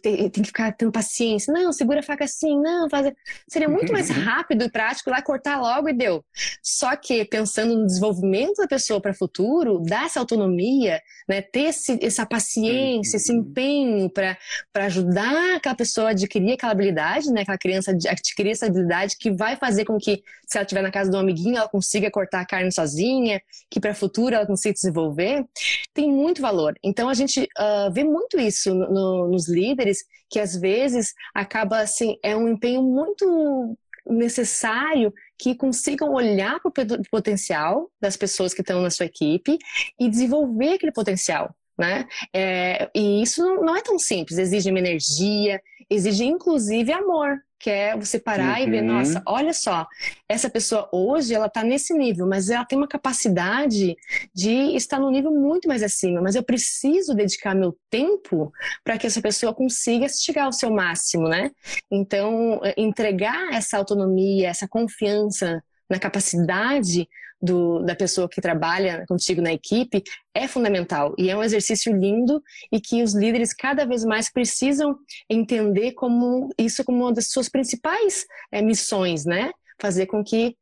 Tem que ficar tendo paciência. Não, segura a faca assim, não, faz... Seria muito mais rápido e prático lá cortar logo e deu. Só que pensando no desenvolvimento da pessoa para o futuro, dar essa autonomia, né? Ter essa paciência, esse empenho para ajudar aquela pessoa a adquirir aquela habilidade, né? Aquela criança adquirir essa habilidade que vai fazer com que, se ela estiver na casa de um amiguinho, ela consiga cortar a carne sozinha, que para o futuro ela consiga desenvolver, tem muito valor. Então a gente vê muito isso nos líderes, que às vezes acaba assim, é um empenho muito necessário que consigam olhar para o potencial das pessoas que estão na sua equipe e desenvolver aquele potencial, né? E isso não é tão simples, exige uma energia, exige inclusive amor, que é você parar e ver, nossa, olha só, essa pessoa hoje ela está nesse nível, mas ela tem uma capacidade de estar num nível muito mais acima, mas eu preciso dedicar meu tempo para que essa pessoa consiga chegar ao seu máximo, né? Então, entregar essa autonomia, essa confiança na capacidade da pessoa que trabalha contigo na equipe é fundamental, e é um exercício lindo e que os líderes cada vez mais precisam entender como isso como uma das suas principais missões, né? Fazer com que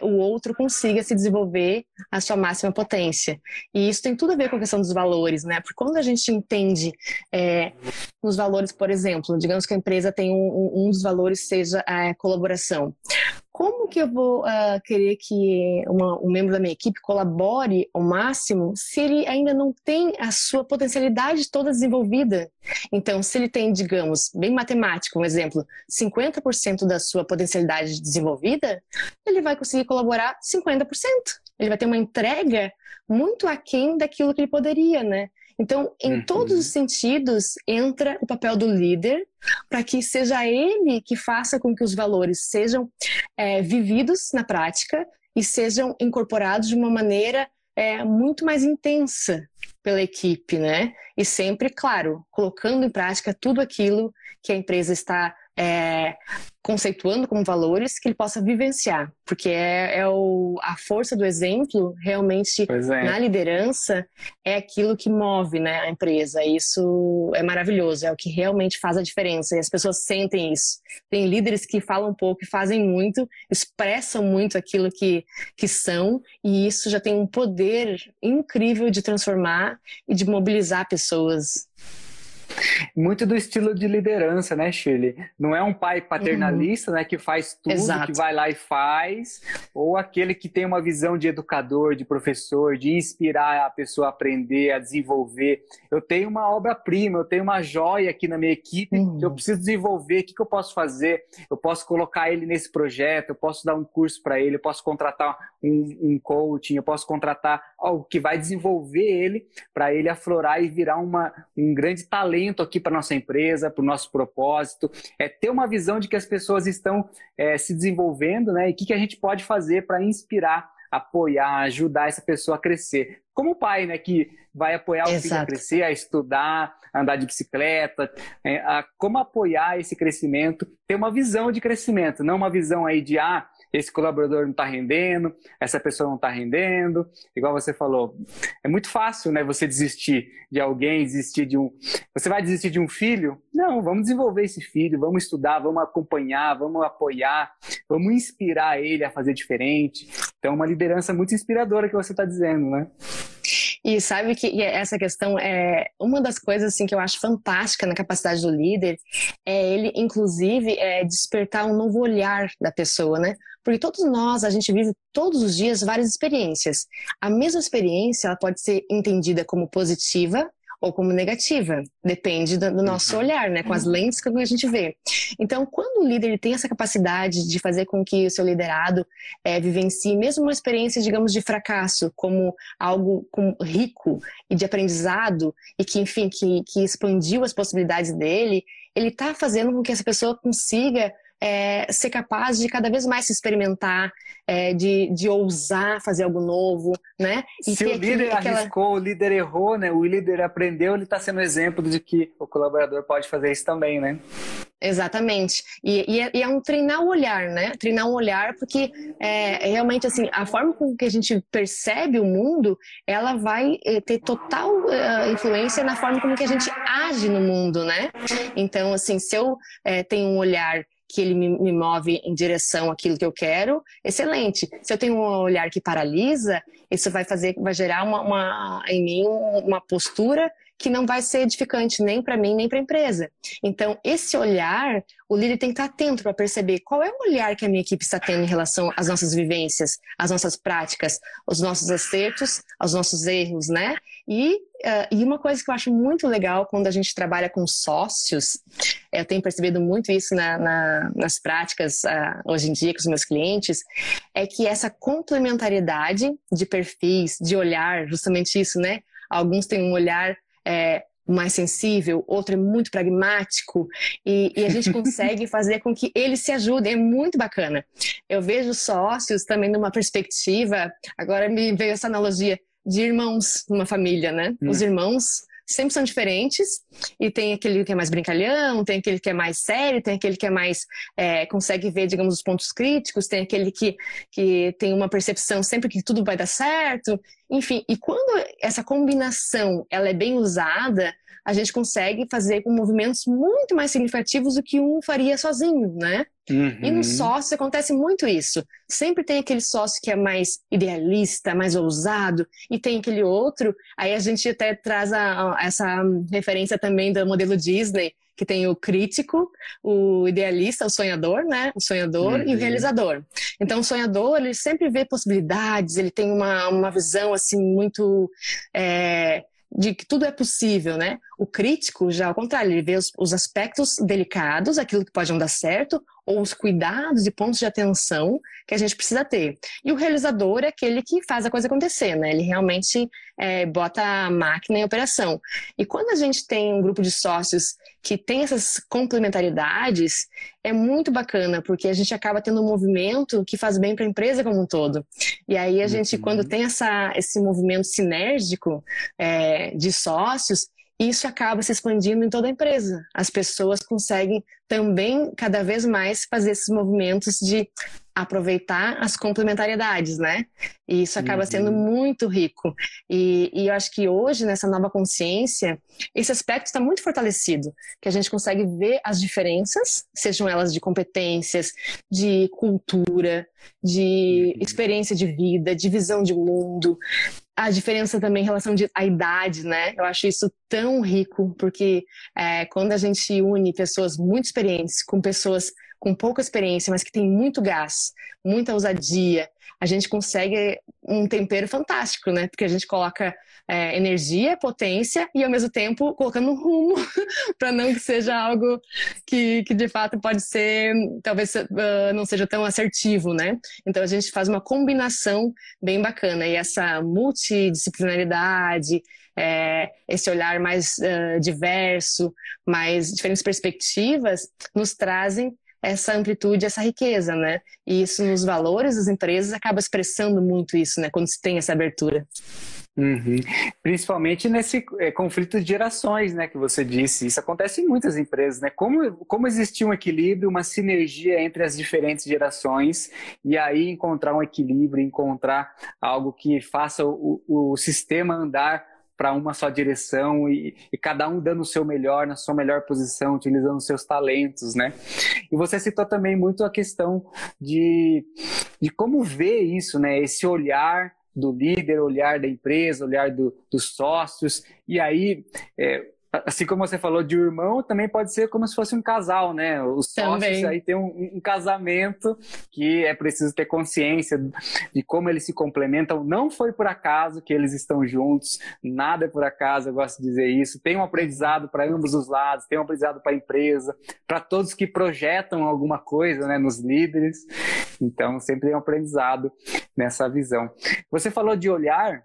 o outro consiga se desenvolver à sua máxima potência. E isso tem tudo a ver com a questão dos valores, né? Porque quando a gente entende os valores, por exemplo, digamos que a empresa tem um dos valores seja a colaboração. Como que eu vou querer que um membro da minha equipe colabore ao máximo se ele ainda não tem a sua potencialidade toda desenvolvida? Então, se ele tem, digamos, bem matemático, um exemplo, 50% da sua potencialidade desenvolvida, ele vai conseguir colaborar 50%. Ele vai ter uma entrega muito aquém daquilo que ele poderia, né? Então, em todos os sentidos, entra o papel do líder para que seja ele que faça com que os valores sejam vividos na prática e sejam incorporados de uma maneira muito mais intensa pela equipe, né? E sempre, claro, colocando em prática tudo aquilo que a empresa está conceituando como valores, que ele possa vivenciar, porque a força do exemplo realmente na liderança é aquilo que move, né, a empresa. Isso é maravilhoso, é o que realmente faz a diferença, e as pessoas sentem isso. Tem líderes que falam pouco e fazem muito, expressam muito aquilo que são, e isso já tem um poder incrível de transformar e de mobilizar pessoas. Muito do estilo de liderança, né, Shirley? Não é um pai paternalista, né, que faz tudo, que vai lá e faz, ou aquele que tem uma visão de educador, de professor, de inspirar a pessoa a aprender, a desenvolver. Eu tenho uma obra-prima, eu tenho uma joia aqui na minha equipe, que eu preciso desenvolver, o que eu posso fazer? Eu posso colocar ele nesse projeto, eu posso dar um curso para ele, eu posso contratar um coaching, eu posso contratar algo que vai desenvolver ele, para ele aflorar e virar um grande talento aqui para nossa empresa, para o nosso propósito. É ter uma visão de que as pessoas estão se desenvolvendo, né? E o que a gente pode fazer para inspirar, apoiar, ajudar essa pessoa a crescer. Como o pai, né, que vai apoiar o filho a crescer, a estudar, a andar de bicicleta, como apoiar esse crescimento, ter uma visão de crescimento, não uma visão aí de esse colaborador não está rendendo, essa pessoa não está rendendo. Igual você falou, é muito fácil, né, você desistir de alguém, desistir de Você vai desistir de um filho? Não, vamos desenvolver esse filho, vamos estudar, vamos acompanhar, vamos apoiar, vamos inspirar ele a fazer diferente. Então, é uma liderança muito inspiradora que você está dizendo, né? E sabe que essa questão é uma das coisas assim, que eu acho fantástica na capacidade do líder, é ele, inclusive, despertar um novo olhar da pessoa, né? Porque todos nós, a gente vive todos os dias várias experiências. A mesma experiência, ela pode ser entendida como positiva ou como negativa, depende do nosso olhar, né? Com as lentes que a gente vê. Então, quando o líder ele tem essa capacidade de fazer com que o seu liderado vivencie mesmo uma experiência, digamos, de fracasso, como algo rico e de aprendizado, e que, enfim, que expandiu as possibilidades dele, ele está fazendo com que essa pessoa consiga ser capaz de cada vez mais se experimentar, de ousar fazer algo novo, né? E se o líder arriscou, o líder errou, né? O líder aprendeu, ele está sendo exemplo de que o colaborador pode fazer isso também, né? Exatamente. E é um treinar o olhar, né? Treinar um olhar, porque realmente assim, a forma com que a gente percebe o mundo, ela vai ter total influência na forma como que a gente age no mundo, né? Então, assim, se eu tenho um olhar que ele me move em direção àquilo que eu quero, excelente. Se eu tenho um olhar que paralisa, isso vai gerar em mim uma postura que não vai ser edificante nem para mim, nem para a empresa. Então, esse olhar, o líder tem que estar atento para perceber qual é o olhar que a minha equipe está tendo em relação às nossas vivências, às nossas práticas, aos nossos acertos, aos nossos erros, né? E uma coisa que eu acho muito legal quando a gente trabalha com sócios, eu tenho percebido muito isso nas práticas hoje em dia com os meus clientes, é que essa complementariedade de perfis, de olhar, justamente isso, né? Alguns têm um olhar mais sensível, outro é muito pragmático, e a gente consegue fazer com que eles se ajudem, é muito bacana. Eu vejo sócios também numa perspectiva, agora me veio essa analogia de irmãos numa família, né? Os irmãos sempre são diferentes, e tem aquele que é mais brincalhão, tem aquele que é mais sério, tem aquele que é mais consegue ver, digamos, os pontos críticos, tem aquele que tem uma percepção sempre que tudo vai dar certo, enfim. E quando essa combinação ela é bem usada, a gente consegue fazer com movimentos muito mais significativos do que um faria sozinho, né? E no sócio acontece muito isso. Sempre tem aquele sócio que é mais idealista, mais ousado, e tem aquele outro. Aí a gente até traz essa referência também do modelo Disney, que tem o crítico, o idealista, o sonhador, né? O sonhador e o realizador. Então, o sonhador, ele sempre vê possibilidades, ele tem uma visão, assim, muito... de que tudo é possível, né? O crítico, já ao contrário, ele vê os aspectos delicados, aquilo que pode não dar certo, ou os cuidados e pontos de atenção que a gente precisa ter. E o realizador é aquele que faz a coisa acontecer, né? Ele realmente bota a máquina em operação. E quando a gente tem um grupo de sócios que tem essas complementaridades, é muito bacana, porque a gente acaba tendo um movimento que faz bem para a empresa como um todo. E aí a gente, quando tem esse movimento sinérgico de sócios, isso acaba se expandindo em toda a empresa. As pessoas conseguem também, cada vez mais, fazer esses movimentos de aproveitar as complementariedades, né? E isso acaba sendo muito rico. E eu acho que hoje, nessa nova consciência, esse aspecto está muito fortalecido, que a gente consegue ver as diferenças, sejam elas de competências, de cultura, de experiência de vida, de visão de mundo... A diferença também em relação à idade, né? Eu acho isso tão rico, porque quando a gente une pessoas muito experientes com pessoas com pouca experiência, mas que têm muito gás, muita ousadia, a gente consegue um tempero fantástico, né? Porque a gente coloca energia, potência e, ao mesmo tempo, colocando rumo para não que seja algo que, de fato, pode ser... Talvez não seja tão assertivo, né? Então, a gente faz uma combinação bem bacana. E essa multidisciplinaridade, esse olhar mais diverso, mais diferentes perspectivas, nos trazem essa amplitude, essa riqueza, né? E isso nos valores das empresas acaba expressando muito isso, né? Quando se tem essa abertura. Principalmente nesse conflito de gerações, né? Que você disse, isso acontece em muitas empresas, né? Como existir um equilíbrio, uma sinergia entre as diferentes gerações e aí encontrar um equilíbrio, encontrar algo que faça o sistema andar para uma só direção e cada um dando o seu melhor, na sua melhor posição, utilizando os seus talentos, né? E você citou também muito a questão de como ver isso, né? Esse olhar do líder, olhar da empresa, olhar dos sócios. E aí, assim como você falou de um irmão, também pode ser como se fosse um casal, né? Os também. Sócios aí tem um casamento que é preciso ter consciência de como eles se complementam. Não foi por acaso que eles estão juntos, nada é por acaso, eu gosto de dizer isso. Tem um aprendizado para ambos os lados, tem um aprendizado para a empresa, para todos que projetam alguma coisa, né, nos líderes. Então, sempre tem um aprendizado nessa visão. Você falou de olhar...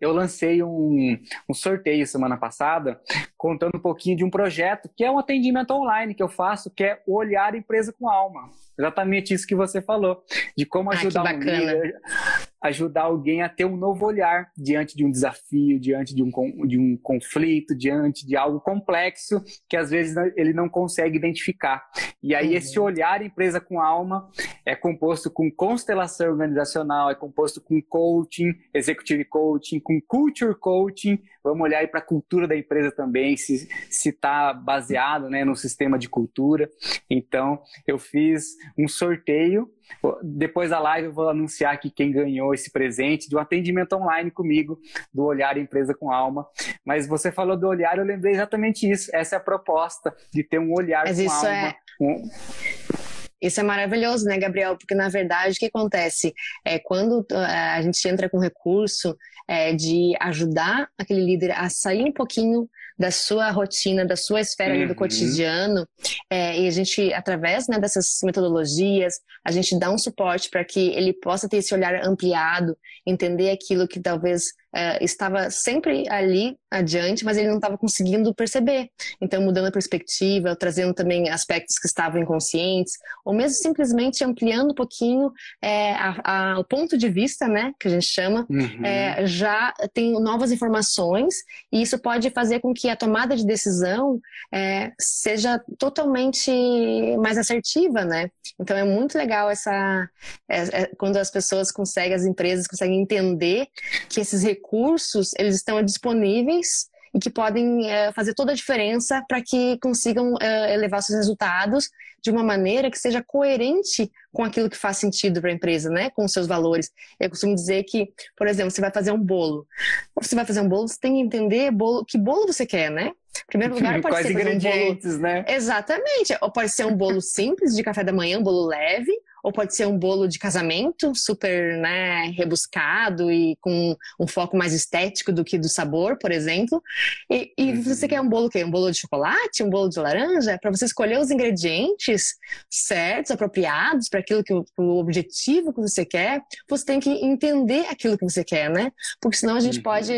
Eu lancei um sorteio semana passada, contando um pouquinho de um projeto, que é um atendimento online que eu faço, que é Olhar Empresa com Alma. Exatamente isso que você falou, de como ajudar um líder ajudar alguém a ter um novo olhar diante de um desafio, diante de um conflito, diante de algo complexo que às vezes ele não consegue identificar. E aí esse olhar Empresa com Alma é composto com constelação organizacional, é composto com coaching, executive coaching, com culture coaching. Vamos olhar aí para a cultura da empresa também, se está baseado, né, no sistema de cultura. Então, eu fiz um sorteio. Depois da live eu vou anunciar aqui quem ganhou esse presente de um atendimento online comigo, do Olhar Empresa com Alma. Mas você falou do olhar, eu lembrei exatamente isso. Essa é a proposta de ter um olhar com alma. Isso é maravilhoso, né, Gabriel? Porque, na verdade, o que acontece? Quando a gente entra com o recurso de ajudar aquele líder a sair um pouquinho da sua rotina, da sua esfera ali do cotidiano, e a gente, através, né, dessas metodologias, a gente dá um suporte para que ele possa ter esse olhar ampliado, entender aquilo que talvez estava sempre ali adiante, mas ele não estava conseguindo perceber. Então, mudando a perspectiva, trazendo também aspectos que estavam inconscientes, ou mesmo simplesmente ampliando um pouquinho o ponto de vista, né, que a gente chama, já tem novas informações, e isso pode fazer com que a tomada de decisão seja totalmente mais assertiva, né? Então, é muito legal quando as pessoas conseguem, as empresas conseguem entender que esses recursos, eles estão disponíveis e que podem fazer toda a diferença para que consigam elevar seus resultados de uma maneira que seja coerente com aquilo que faz sentido para a empresa, né? Com os seus valores. Eu costumo dizer que, por exemplo, você vai fazer um bolo. Você vai fazer um bolo, você tem que entender que bolo você quer, né? Em primeiro lugar, pode ser ingredientes, um bolo... né? Exatamente. Ou pode ser um bolo simples de café da manhã, um bolo leve. Ou pode ser um bolo de casamento, super, né, rebuscado e com um foco mais estético do que do sabor, por exemplo. E você quer um bolo o quê? Um bolo de chocolate? Um bolo de laranja? Para você escolher os ingredientes certos, apropriados para aquilo que o objetivo que você quer, você tem que entender aquilo que você quer, né? Porque senão a gente pode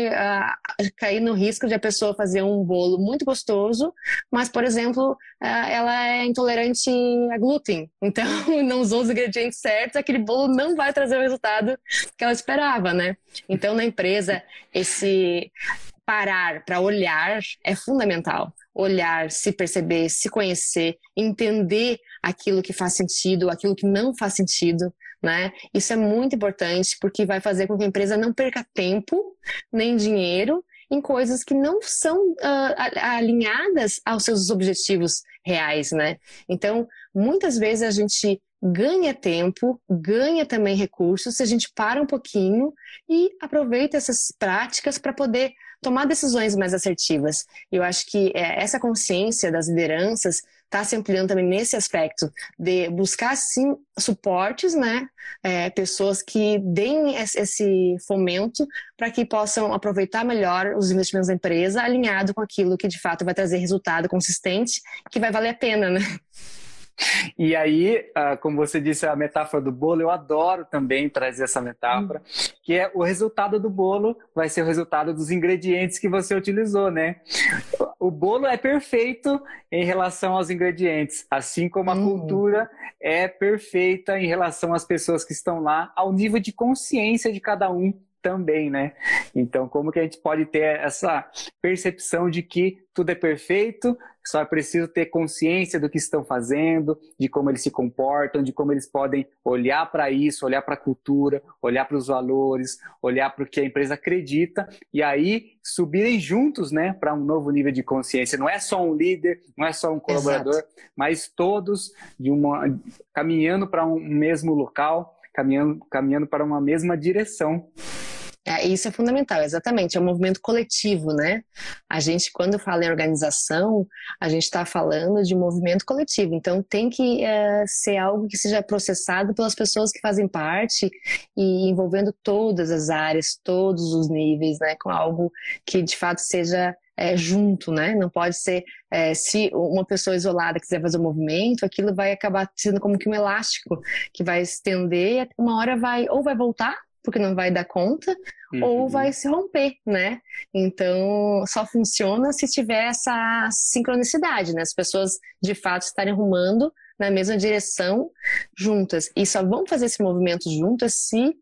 cair no risco de a pessoa fazer um bolo muito gostoso, mas, por exemplo, ela é intolerante a glúten. Então, não usou os ingredientes certos, aquele bolo não vai trazer o resultado que ela esperava, né? Então, na empresa, esse parar para olhar é fundamental. Olhar, se perceber, se conhecer, entender aquilo que faz sentido, aquilo que não faz sentido, né? Isso é muito importante porque vai fazer com que a empresa não perca tempo, nem dinheiro, em coisas que não são alinhadas aos seus objetivos reais, né? Então, muitas vezes a gente ganha tempo, ganha também recursos, se a gente para um pouquinho e aproveita essas práticas para poder tomar decisões mais assertivas. Eu acho que essa consciência das lideranças está se ampliando também nesse aspecto de buscar, sim, suportes, né? Pessoas que deem esse fomento para que possam aproveitar melhor os investimentos da empresa alinhado com aquilo que, de fato, vai trazer resultado consistente, que vai valer a pena, né? E aí, como você disse, a metáfora do bolo, eu adoro também trazer essa metáfora, que é o resultado do bolo vai ser o resultado dos ingredientes que você utilizou, né? O bolo é perfeito em relação aos ingredientes, assim como a cultura é perfeita em relação às pessoas que estão lá, ao nível de consciência de cada um também, né? Então, como que a gente pode ter essa percepção de que tudo é perfeito, só é preciso ter consciência do que estão fazendo, de como eles se comportam, de como eles podem olhar para isso, olhar para a cultura, olhar para os valores, olhar para o que a empresa acredita e aí subirem juntos, né, para um novo nível de consciência. Não é só um líder, não é só um colaborador, mas todos caminhando para um mesmo local, caminhando para uma mesma direção. Isso é fundamental, exatamente, é um movimento coletivo, né? A gente, quando fala em organização, a gente está falando de um movimento coletivo, então tem que ser algo que seja processado pelas pessoas que fazem parte e envolvendo todas as áreas, todos os níveis, né? Com algo que de fato seja junto, né? Não pode ser, se uma pessoa isolada quiser fazer um movimento, aquilo vai acabar sendo como que um elástico, que vai estender e uma hora vai voltar porque não vai dar conta, ou vai se romper, né? Então, só funciona se tiver essa sincronicidade, né? As pessoas, de fato, estarem rumando na mesma direção juntas. E só vão fazer esse movimento juntas se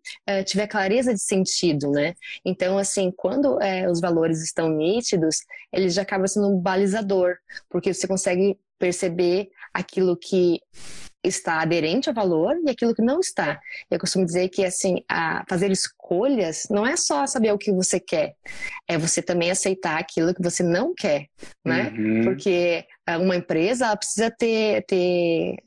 tiver clareza de sentido, né? Então, assim, quando os valores estão nítidos, ele já acaba sendo um balizador, porque você consegue perceber aquilo que está aderente ao valor e aquilo que não está. Eu costumo dizer que, assim, fazer escolhas não é só saber o que você quer, é você também aceitar aquilo que você não quer, né? Porque uma empresa, ela precisa ter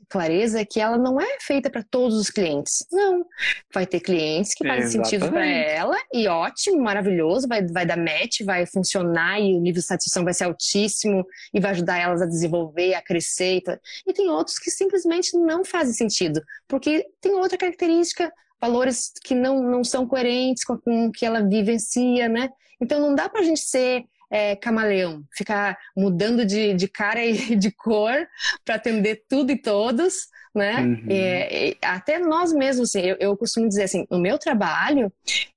clareza que ela não é feita para todos os clientes. Não. Vai ter clientes que fazem sentido para ela, e ótimo, maravilhoso, vai dar match, vai funcionar, e o nível de satisfação vai ser altíssimo, e vai ajudar elas a desenvolver, a crescer. E tem outros que simplesmente não fazem sentido, porque tem outra característica, valores que não são coerentes com o que ela vivencia, né? Então não dá para a gente ser camaleão, ficar mudando de cara e de cor para atender tudo e todos, né? Até nós mesmos, assim, eu costumo dizer assim, o meu trabalho,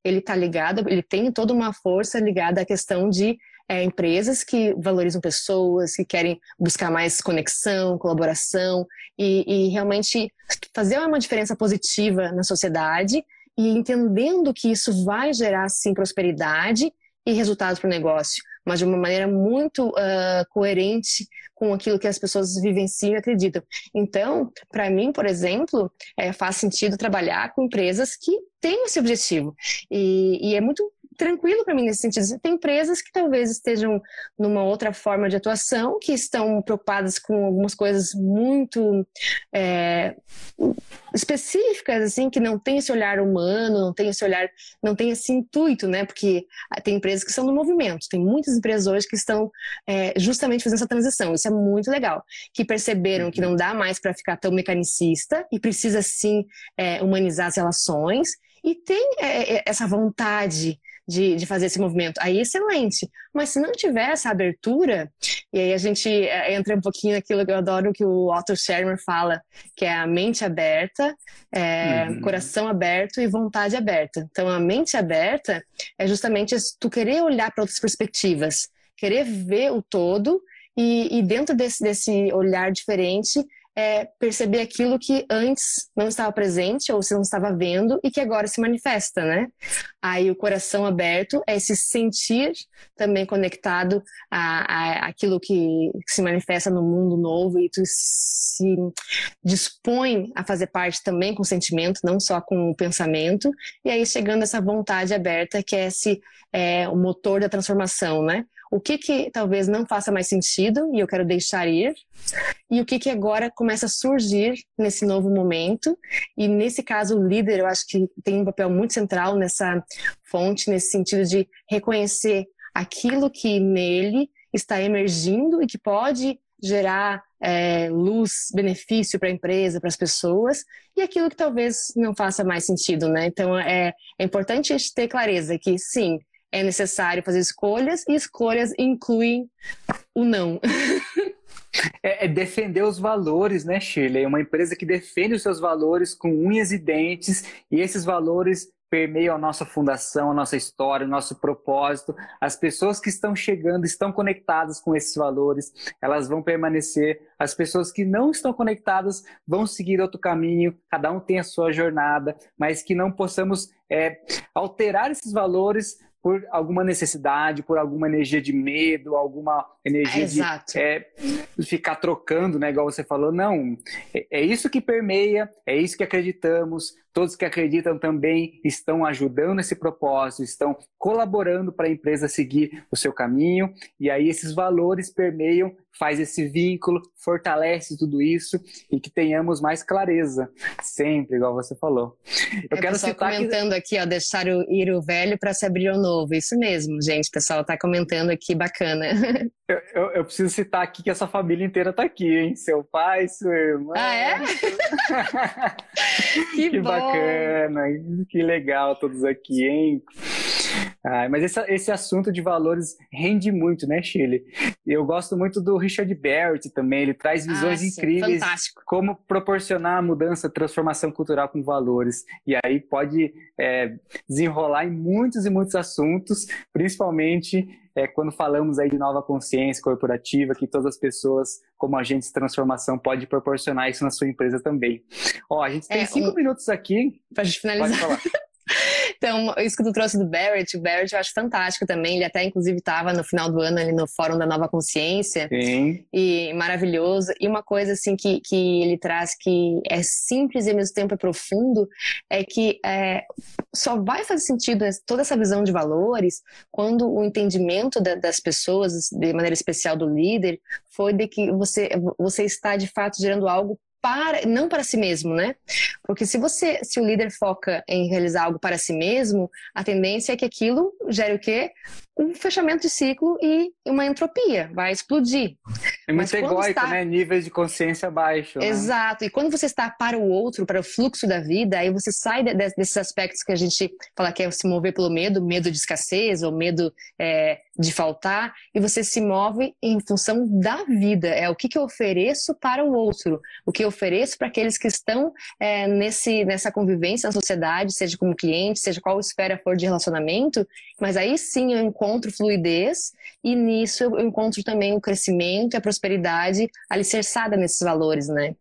ele tá ligado, ele tem toda uma força ligada à questão de empresas que valorizam pessoas, que querem buscar mais conexão, colaboração e realmente fazer uma diferença positiva na sociedade, e entendendo que isso vai gerar, sim, prosperidade e resultados para o negócio, mas de uma maneira muito coerente com aquilo que as pessoas vivenciam e acreditam. Então, para mim, por exemplo, faz sentido trabalhar com empresas que têm esse objetivo. E é muito tranquilo para mim nesse sentido. Tem empresas que talvez estejam numa outra forma de atuação, que estão preocupadas com algumas coisas muito específicas, assim, que não tem esse olhar humano, não tem esse intuito, né? Porque tem empresas que são no movimento, tem muitas empresas hoje que estão justamente fazendo essa transição. Isso é muito legal, que perceberam que não dá mais para ficar tão mecanicista e precisa sim humanizar as relações, e tem essa vontade de fazer esse movimento. Aí, excelente. Mas se não tiver essa abertura, e aí a gente entra um pouquinho naquilo que eu adoro, que o Otto Scharmer fala, que é a mente aberta, coração aberto e vontade aberta. Então, a mente aberta é justamente tu querer olhar para outras perspectivas, querer ver o todo, e dentro desse olhar diferente, perceber aquilo que antes não estava presente, ou você não estava vendo, e que agora se manifesta, né? Aí o coração aberto é se sentir também conectado àquilo que se manifesta no mundo novo, e tu se dispõe a fazer parte também com o sentimento, não só com o pensamento. E aí chegando essa vontade aberta, que é o motor da transformação, né? O que talvez não faça mais sentido e eu quero deixar ir, e o que agora começa a surgir nesse novo momento. E nesse caso o líder, eu acho que tem um papel muito central nessa fonte, nesse sentido de reconhecer aquilo que nele está emergindo e que pode gerar luz, benefício para a empresa, para as pessoas, e aquilo que talvez não faça mais sentido, né? Então é importante a gente ter clareza que sim, é necessário fazer escolhas, e escolhas incluem o não. É defender os valores, né, Shirley? Uma empresa que defende os seus valores com unhas e dentes, e esses valores permeiam a nossa fundação, a nossa história, o nosso propósito. As pessoas que estão chegando estão conectadas com esses valores, elas vão permanecer. As pessoas que não estão conectadas vão seguir outro caminho, cada um tem a sua jornada, mas que não possamos alterar esses valores por alguma necessidade, por alguma energia de medo, alguma energia de ficar trocando, né? Igual você falou, não. É isso que permeia, é isso que acreditamos. Todos que acreditam também estão ajudando esse propósito, estão colaborando para a empresa seguir o seu caminho. E aí esses valores permeiam, faz esse vínculo, fortalece tudo isso, e que tenhamos mais clareza, sempre, igual você falou. Eu quero citar comentando aqui, ó, deixar ir o velho para se abrir ao novo, isso mesmo, gente, o pessoal tá comentando aqui, bacana. Eu preciso citar aqui que essa família inteira tá aqui, hein, seu pai, sua irmã. Ah, é? Que bom. Bacana, que legal todos aqui, hein? Ah, mas esse assunto de valores rende muito, né, Shirley? Eu gosto muito do Richard Barrett também, ele traz visões incríveis. Fantástico. Como proporcionar a mudança, transformação cultural com valores. E aí pode desenrolar em muitos e muitos assuntos, principalmente quando falamos aí de nova consciência corporativa, que todas as pessoas, como agentes de transformação, podem proporcionar isso na sua empresa também. Ó, a gente tem 5 minutos aqui. Pra gente finalizar. Pode falar. Então, isso que tu trouxe do Barrett, o Barrett eu acho fantástico também, ele até inclusive estava no final do ano ali no Fórum da Nova Consciência. Sim. E maravilhoso, e uma coisa assim que ele traz que é simples e ao mesmo tempo é profundo, é que só vai fazer sentido toda essa visão de valores quando o entendimento das pessoas, de maneira especial do líder, foi de que você está de fato gerando algo não para si mesmo, né? Porque se o líder foca em realizar algo para si mesmo, a tendência é que aquilo gere o quê? Um fechamento de ciclo e uma entropia, vai explodir. É muito egóico, né? Níveis de consciência baixo. Exato, né? E quando você está para o outro, para o fluxo da vida, aí você sai desses aspectos que a gente fala que é se mover pelo medo, medo de escassez ou medo de faltar, e você se move em função da vida, é o que eu ofereço para o outro, o que eu ofereço para aqueles que estão nessa convivência na sociedade, seja como cliente, seja qual esfera for de relacionamento, mas aí sim eu encontro fluidez e nisso eu encontro também o crescimento e a prosperidade alicerçada nesses valores, né?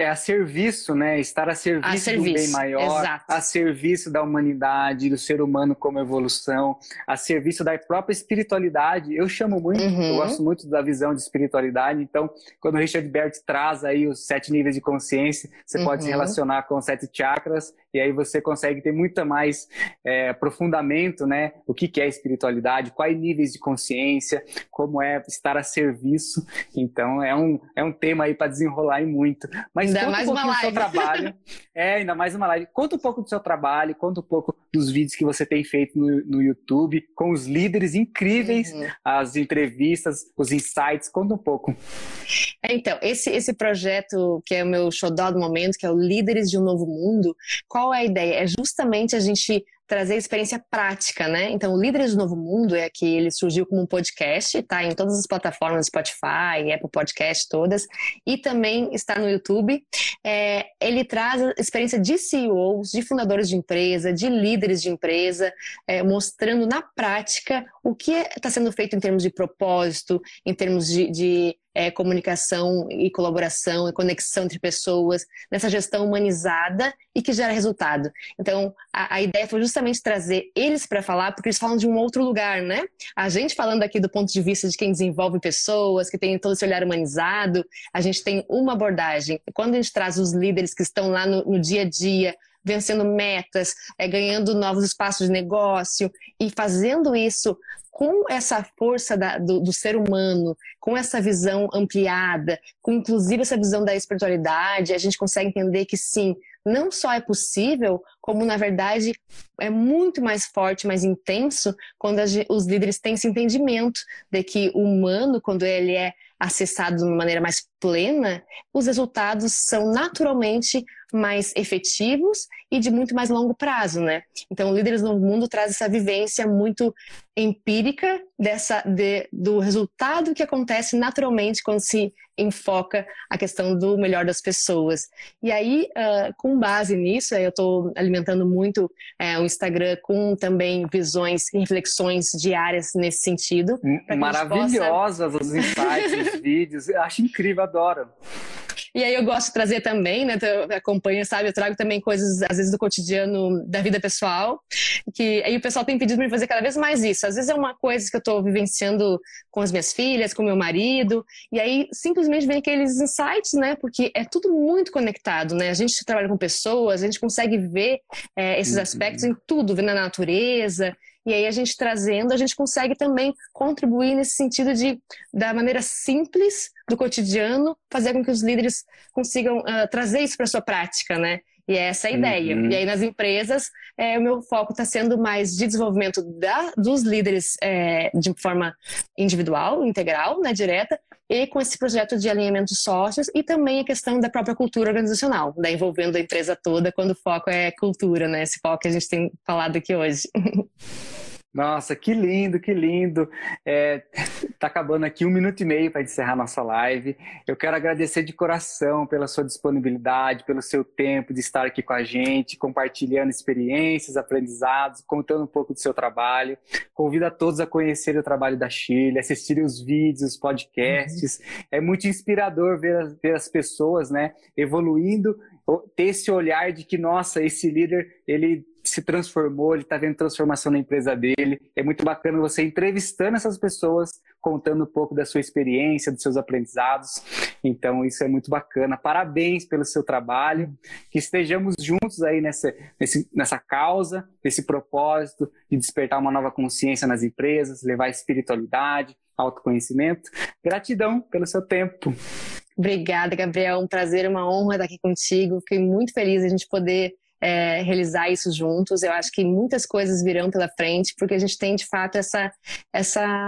É a serviço, né? Estar a serviço, do bem maior, exato. A serviço da humanidade, do ser humano como evolução, a serviço da própria espiritualidade. Eu chamo muito, eu gosto muito da visão de espiritualidade. Então, quando o Richard Barrett traz aí os 7 níveis de consciência, você pode se relacionar com 7 chakras e aí você consegue ter muito mais aprofundamento, né? O que é espiritualidade, quais níveis de consciência, como é estar a serviço. Então, é um tema aí para desenrolar e muito. Mas ainda mais uma live. Ainda mais uma live. Conta um pouco do seu trabalho, conta um pouco dos vídeos que você tem feito no YouTube, com os líderes incríveis, as entrevistas, os insights, conta um pouco. Então, esse projeto que é o meu xodó do momento, que é o Líderes de um Novo Mundo, qual é a ideia? É justamente a gente trazer experiência prática, né? Então, o Líderes do Novo Mundo que ele surgiu como um podcast, tá? Em todas as plataformas, Spotify, Apple Podcast, todas. E também está no YouTube. Ele traz experiência de CEOs, de fundadores de empresa, de líderes de empresa, mostrando na prática o que está sendo feito em termos de propósito, em termos de comunicação e colaboração e conexão entre pessoas, nessa gestão humanizada e que gera resultado. Então, a ideia foi justamente trazer eles para falar, porque eles falam de um outro lugar, né? A gente falando aqui do ponto de vista de quem desenvolve pessoas, que tem todo esse olhar humanizado, a gente tem uma abordagem. Quando a gente traz os líderes que estão lá no dia a dia, vencendo metas, ganhando novos espaços de negócio e fazendo isso com essa força do ser humano, com essa visão ampliada, com inclusive essa visão da espiritualidade, a gente consegue entender que sim, não só é possível, como na verdade é muito mais forte, mais intenso, quando os líderes têm esse entendimento de que o humano, quando ele é acessado de uma maneira mais plena, os resultados são naturalmente mais efetivos e de muito mais longo prazo, né? Então, o Líderes do Mundo traz essa vivência muito empírica do resultado que acontece naturalmente quando se enfoca a questão do melhor das pessoas. E aí, com base nisso, eu estou alimentando muito o Instagram com também visões e reflexões diárias nesse sentido. Maravilhosas os insights, os vídeos. Eu acho incrível, adoro. E aí eu gosto de trazer também, né, acompanha, sabe, eu trago também coisas, às vezes, do cotidiano, da vida pessoal, que aí o pessoal tem pedido para mim fazer cada vez mais isso. Às vezes é uma coisa que eu estou vivenciando com as minhas filhas, com meu marido, e aí simplesmente vem aqueles insights, né, porque é tudo muito conectado, né, a gente trabalha com pessoas, a gente consegue ver esses aspectos em tudo, vendo a natureza. E aí a gente trazendo, a gente consegue também contribuir nesse sentido da maneira simples do cotidiano, fazer com que os líderes consigam trazer isso para a sua prática, né? E é essa a ideia. E aí nas empresas, o meu foco está sendo mais de desenvolvimento dos líderes de forma individual, integral, né, direta, e com esse projeto de alinhamento de sócios e também a questão da própria cultura organizacional, envolvendo a empresa toda quando o foco é cultura, né? Esse foco que a gente tem falado aqui hoje. Nossa, que lindo, que lindo. Tá acabando aqui 1 minuto e meio para encerrar nossa live. Eu quero agradecer de coração pela sua disponibilidade, pelo seu tempo de estar aqui com a gente, compartilhando experiências, aprendizados, contando um pouco do seu trabalho. Convido a todos a conhecerem o trabalho da Shirley, assistirem os vídeos, os podcasts. É muito inspirador ver as pessoas, né, evoluindo, ter esse olhar de que, nossa, esse líder, ele se transformou, ele está vendo transformação na empresa dele. É muito bacana você entrevistando essas pessoas, contando um pouco da sua experiência, dos seus aprendizados. Então, isso é muito bacana. Parabéns pelo seu trabalho, que estejamos juntos aí nessa causa, nesse propósito de despertar uma nova consciência nas empresas, levar a espiritualidade, autoconhecimento. Gratidão pelo seu tempo. Obrigada, Gabriel. Um prazer, uma honra estar aqui contigo. Fiquei muito feliz de a gente poder realizar isso juntos. Eu acho que muitas coisas virão pela frente, porque a gente tem, de fato, essa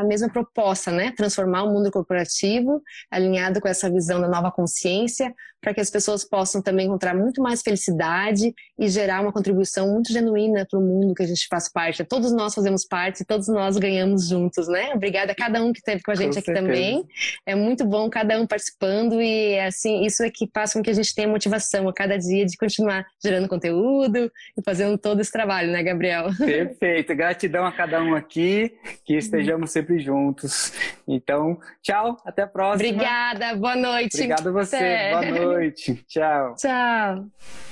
mesma proposta, né? Transformar o mundo corporativo, alinhado com essa visão da nova consciência, para que as pessoas possam também encontrar muito mais felicidade e gerar uma contribuição muito genuína para o mundo que a gente faz parte. Todos nós fazemos parte, todos nós ganhamos juntos, né? Obrigada a cada um que esteve com a gente aqui também. É muito bom cada um participando e, assim, isso é que passa com que a gente tenha motivação a cada dia de continuar gerando conteúdo e fazendo todo esse trabalho, né, Gabriel? Perfeito. Gratidão a cada um aqui, que estejamos sempre juntos. Então, tchau, até a próxima. Obrigada, boa noite. Obrigado a você, boa noite. Tchau. Tchau.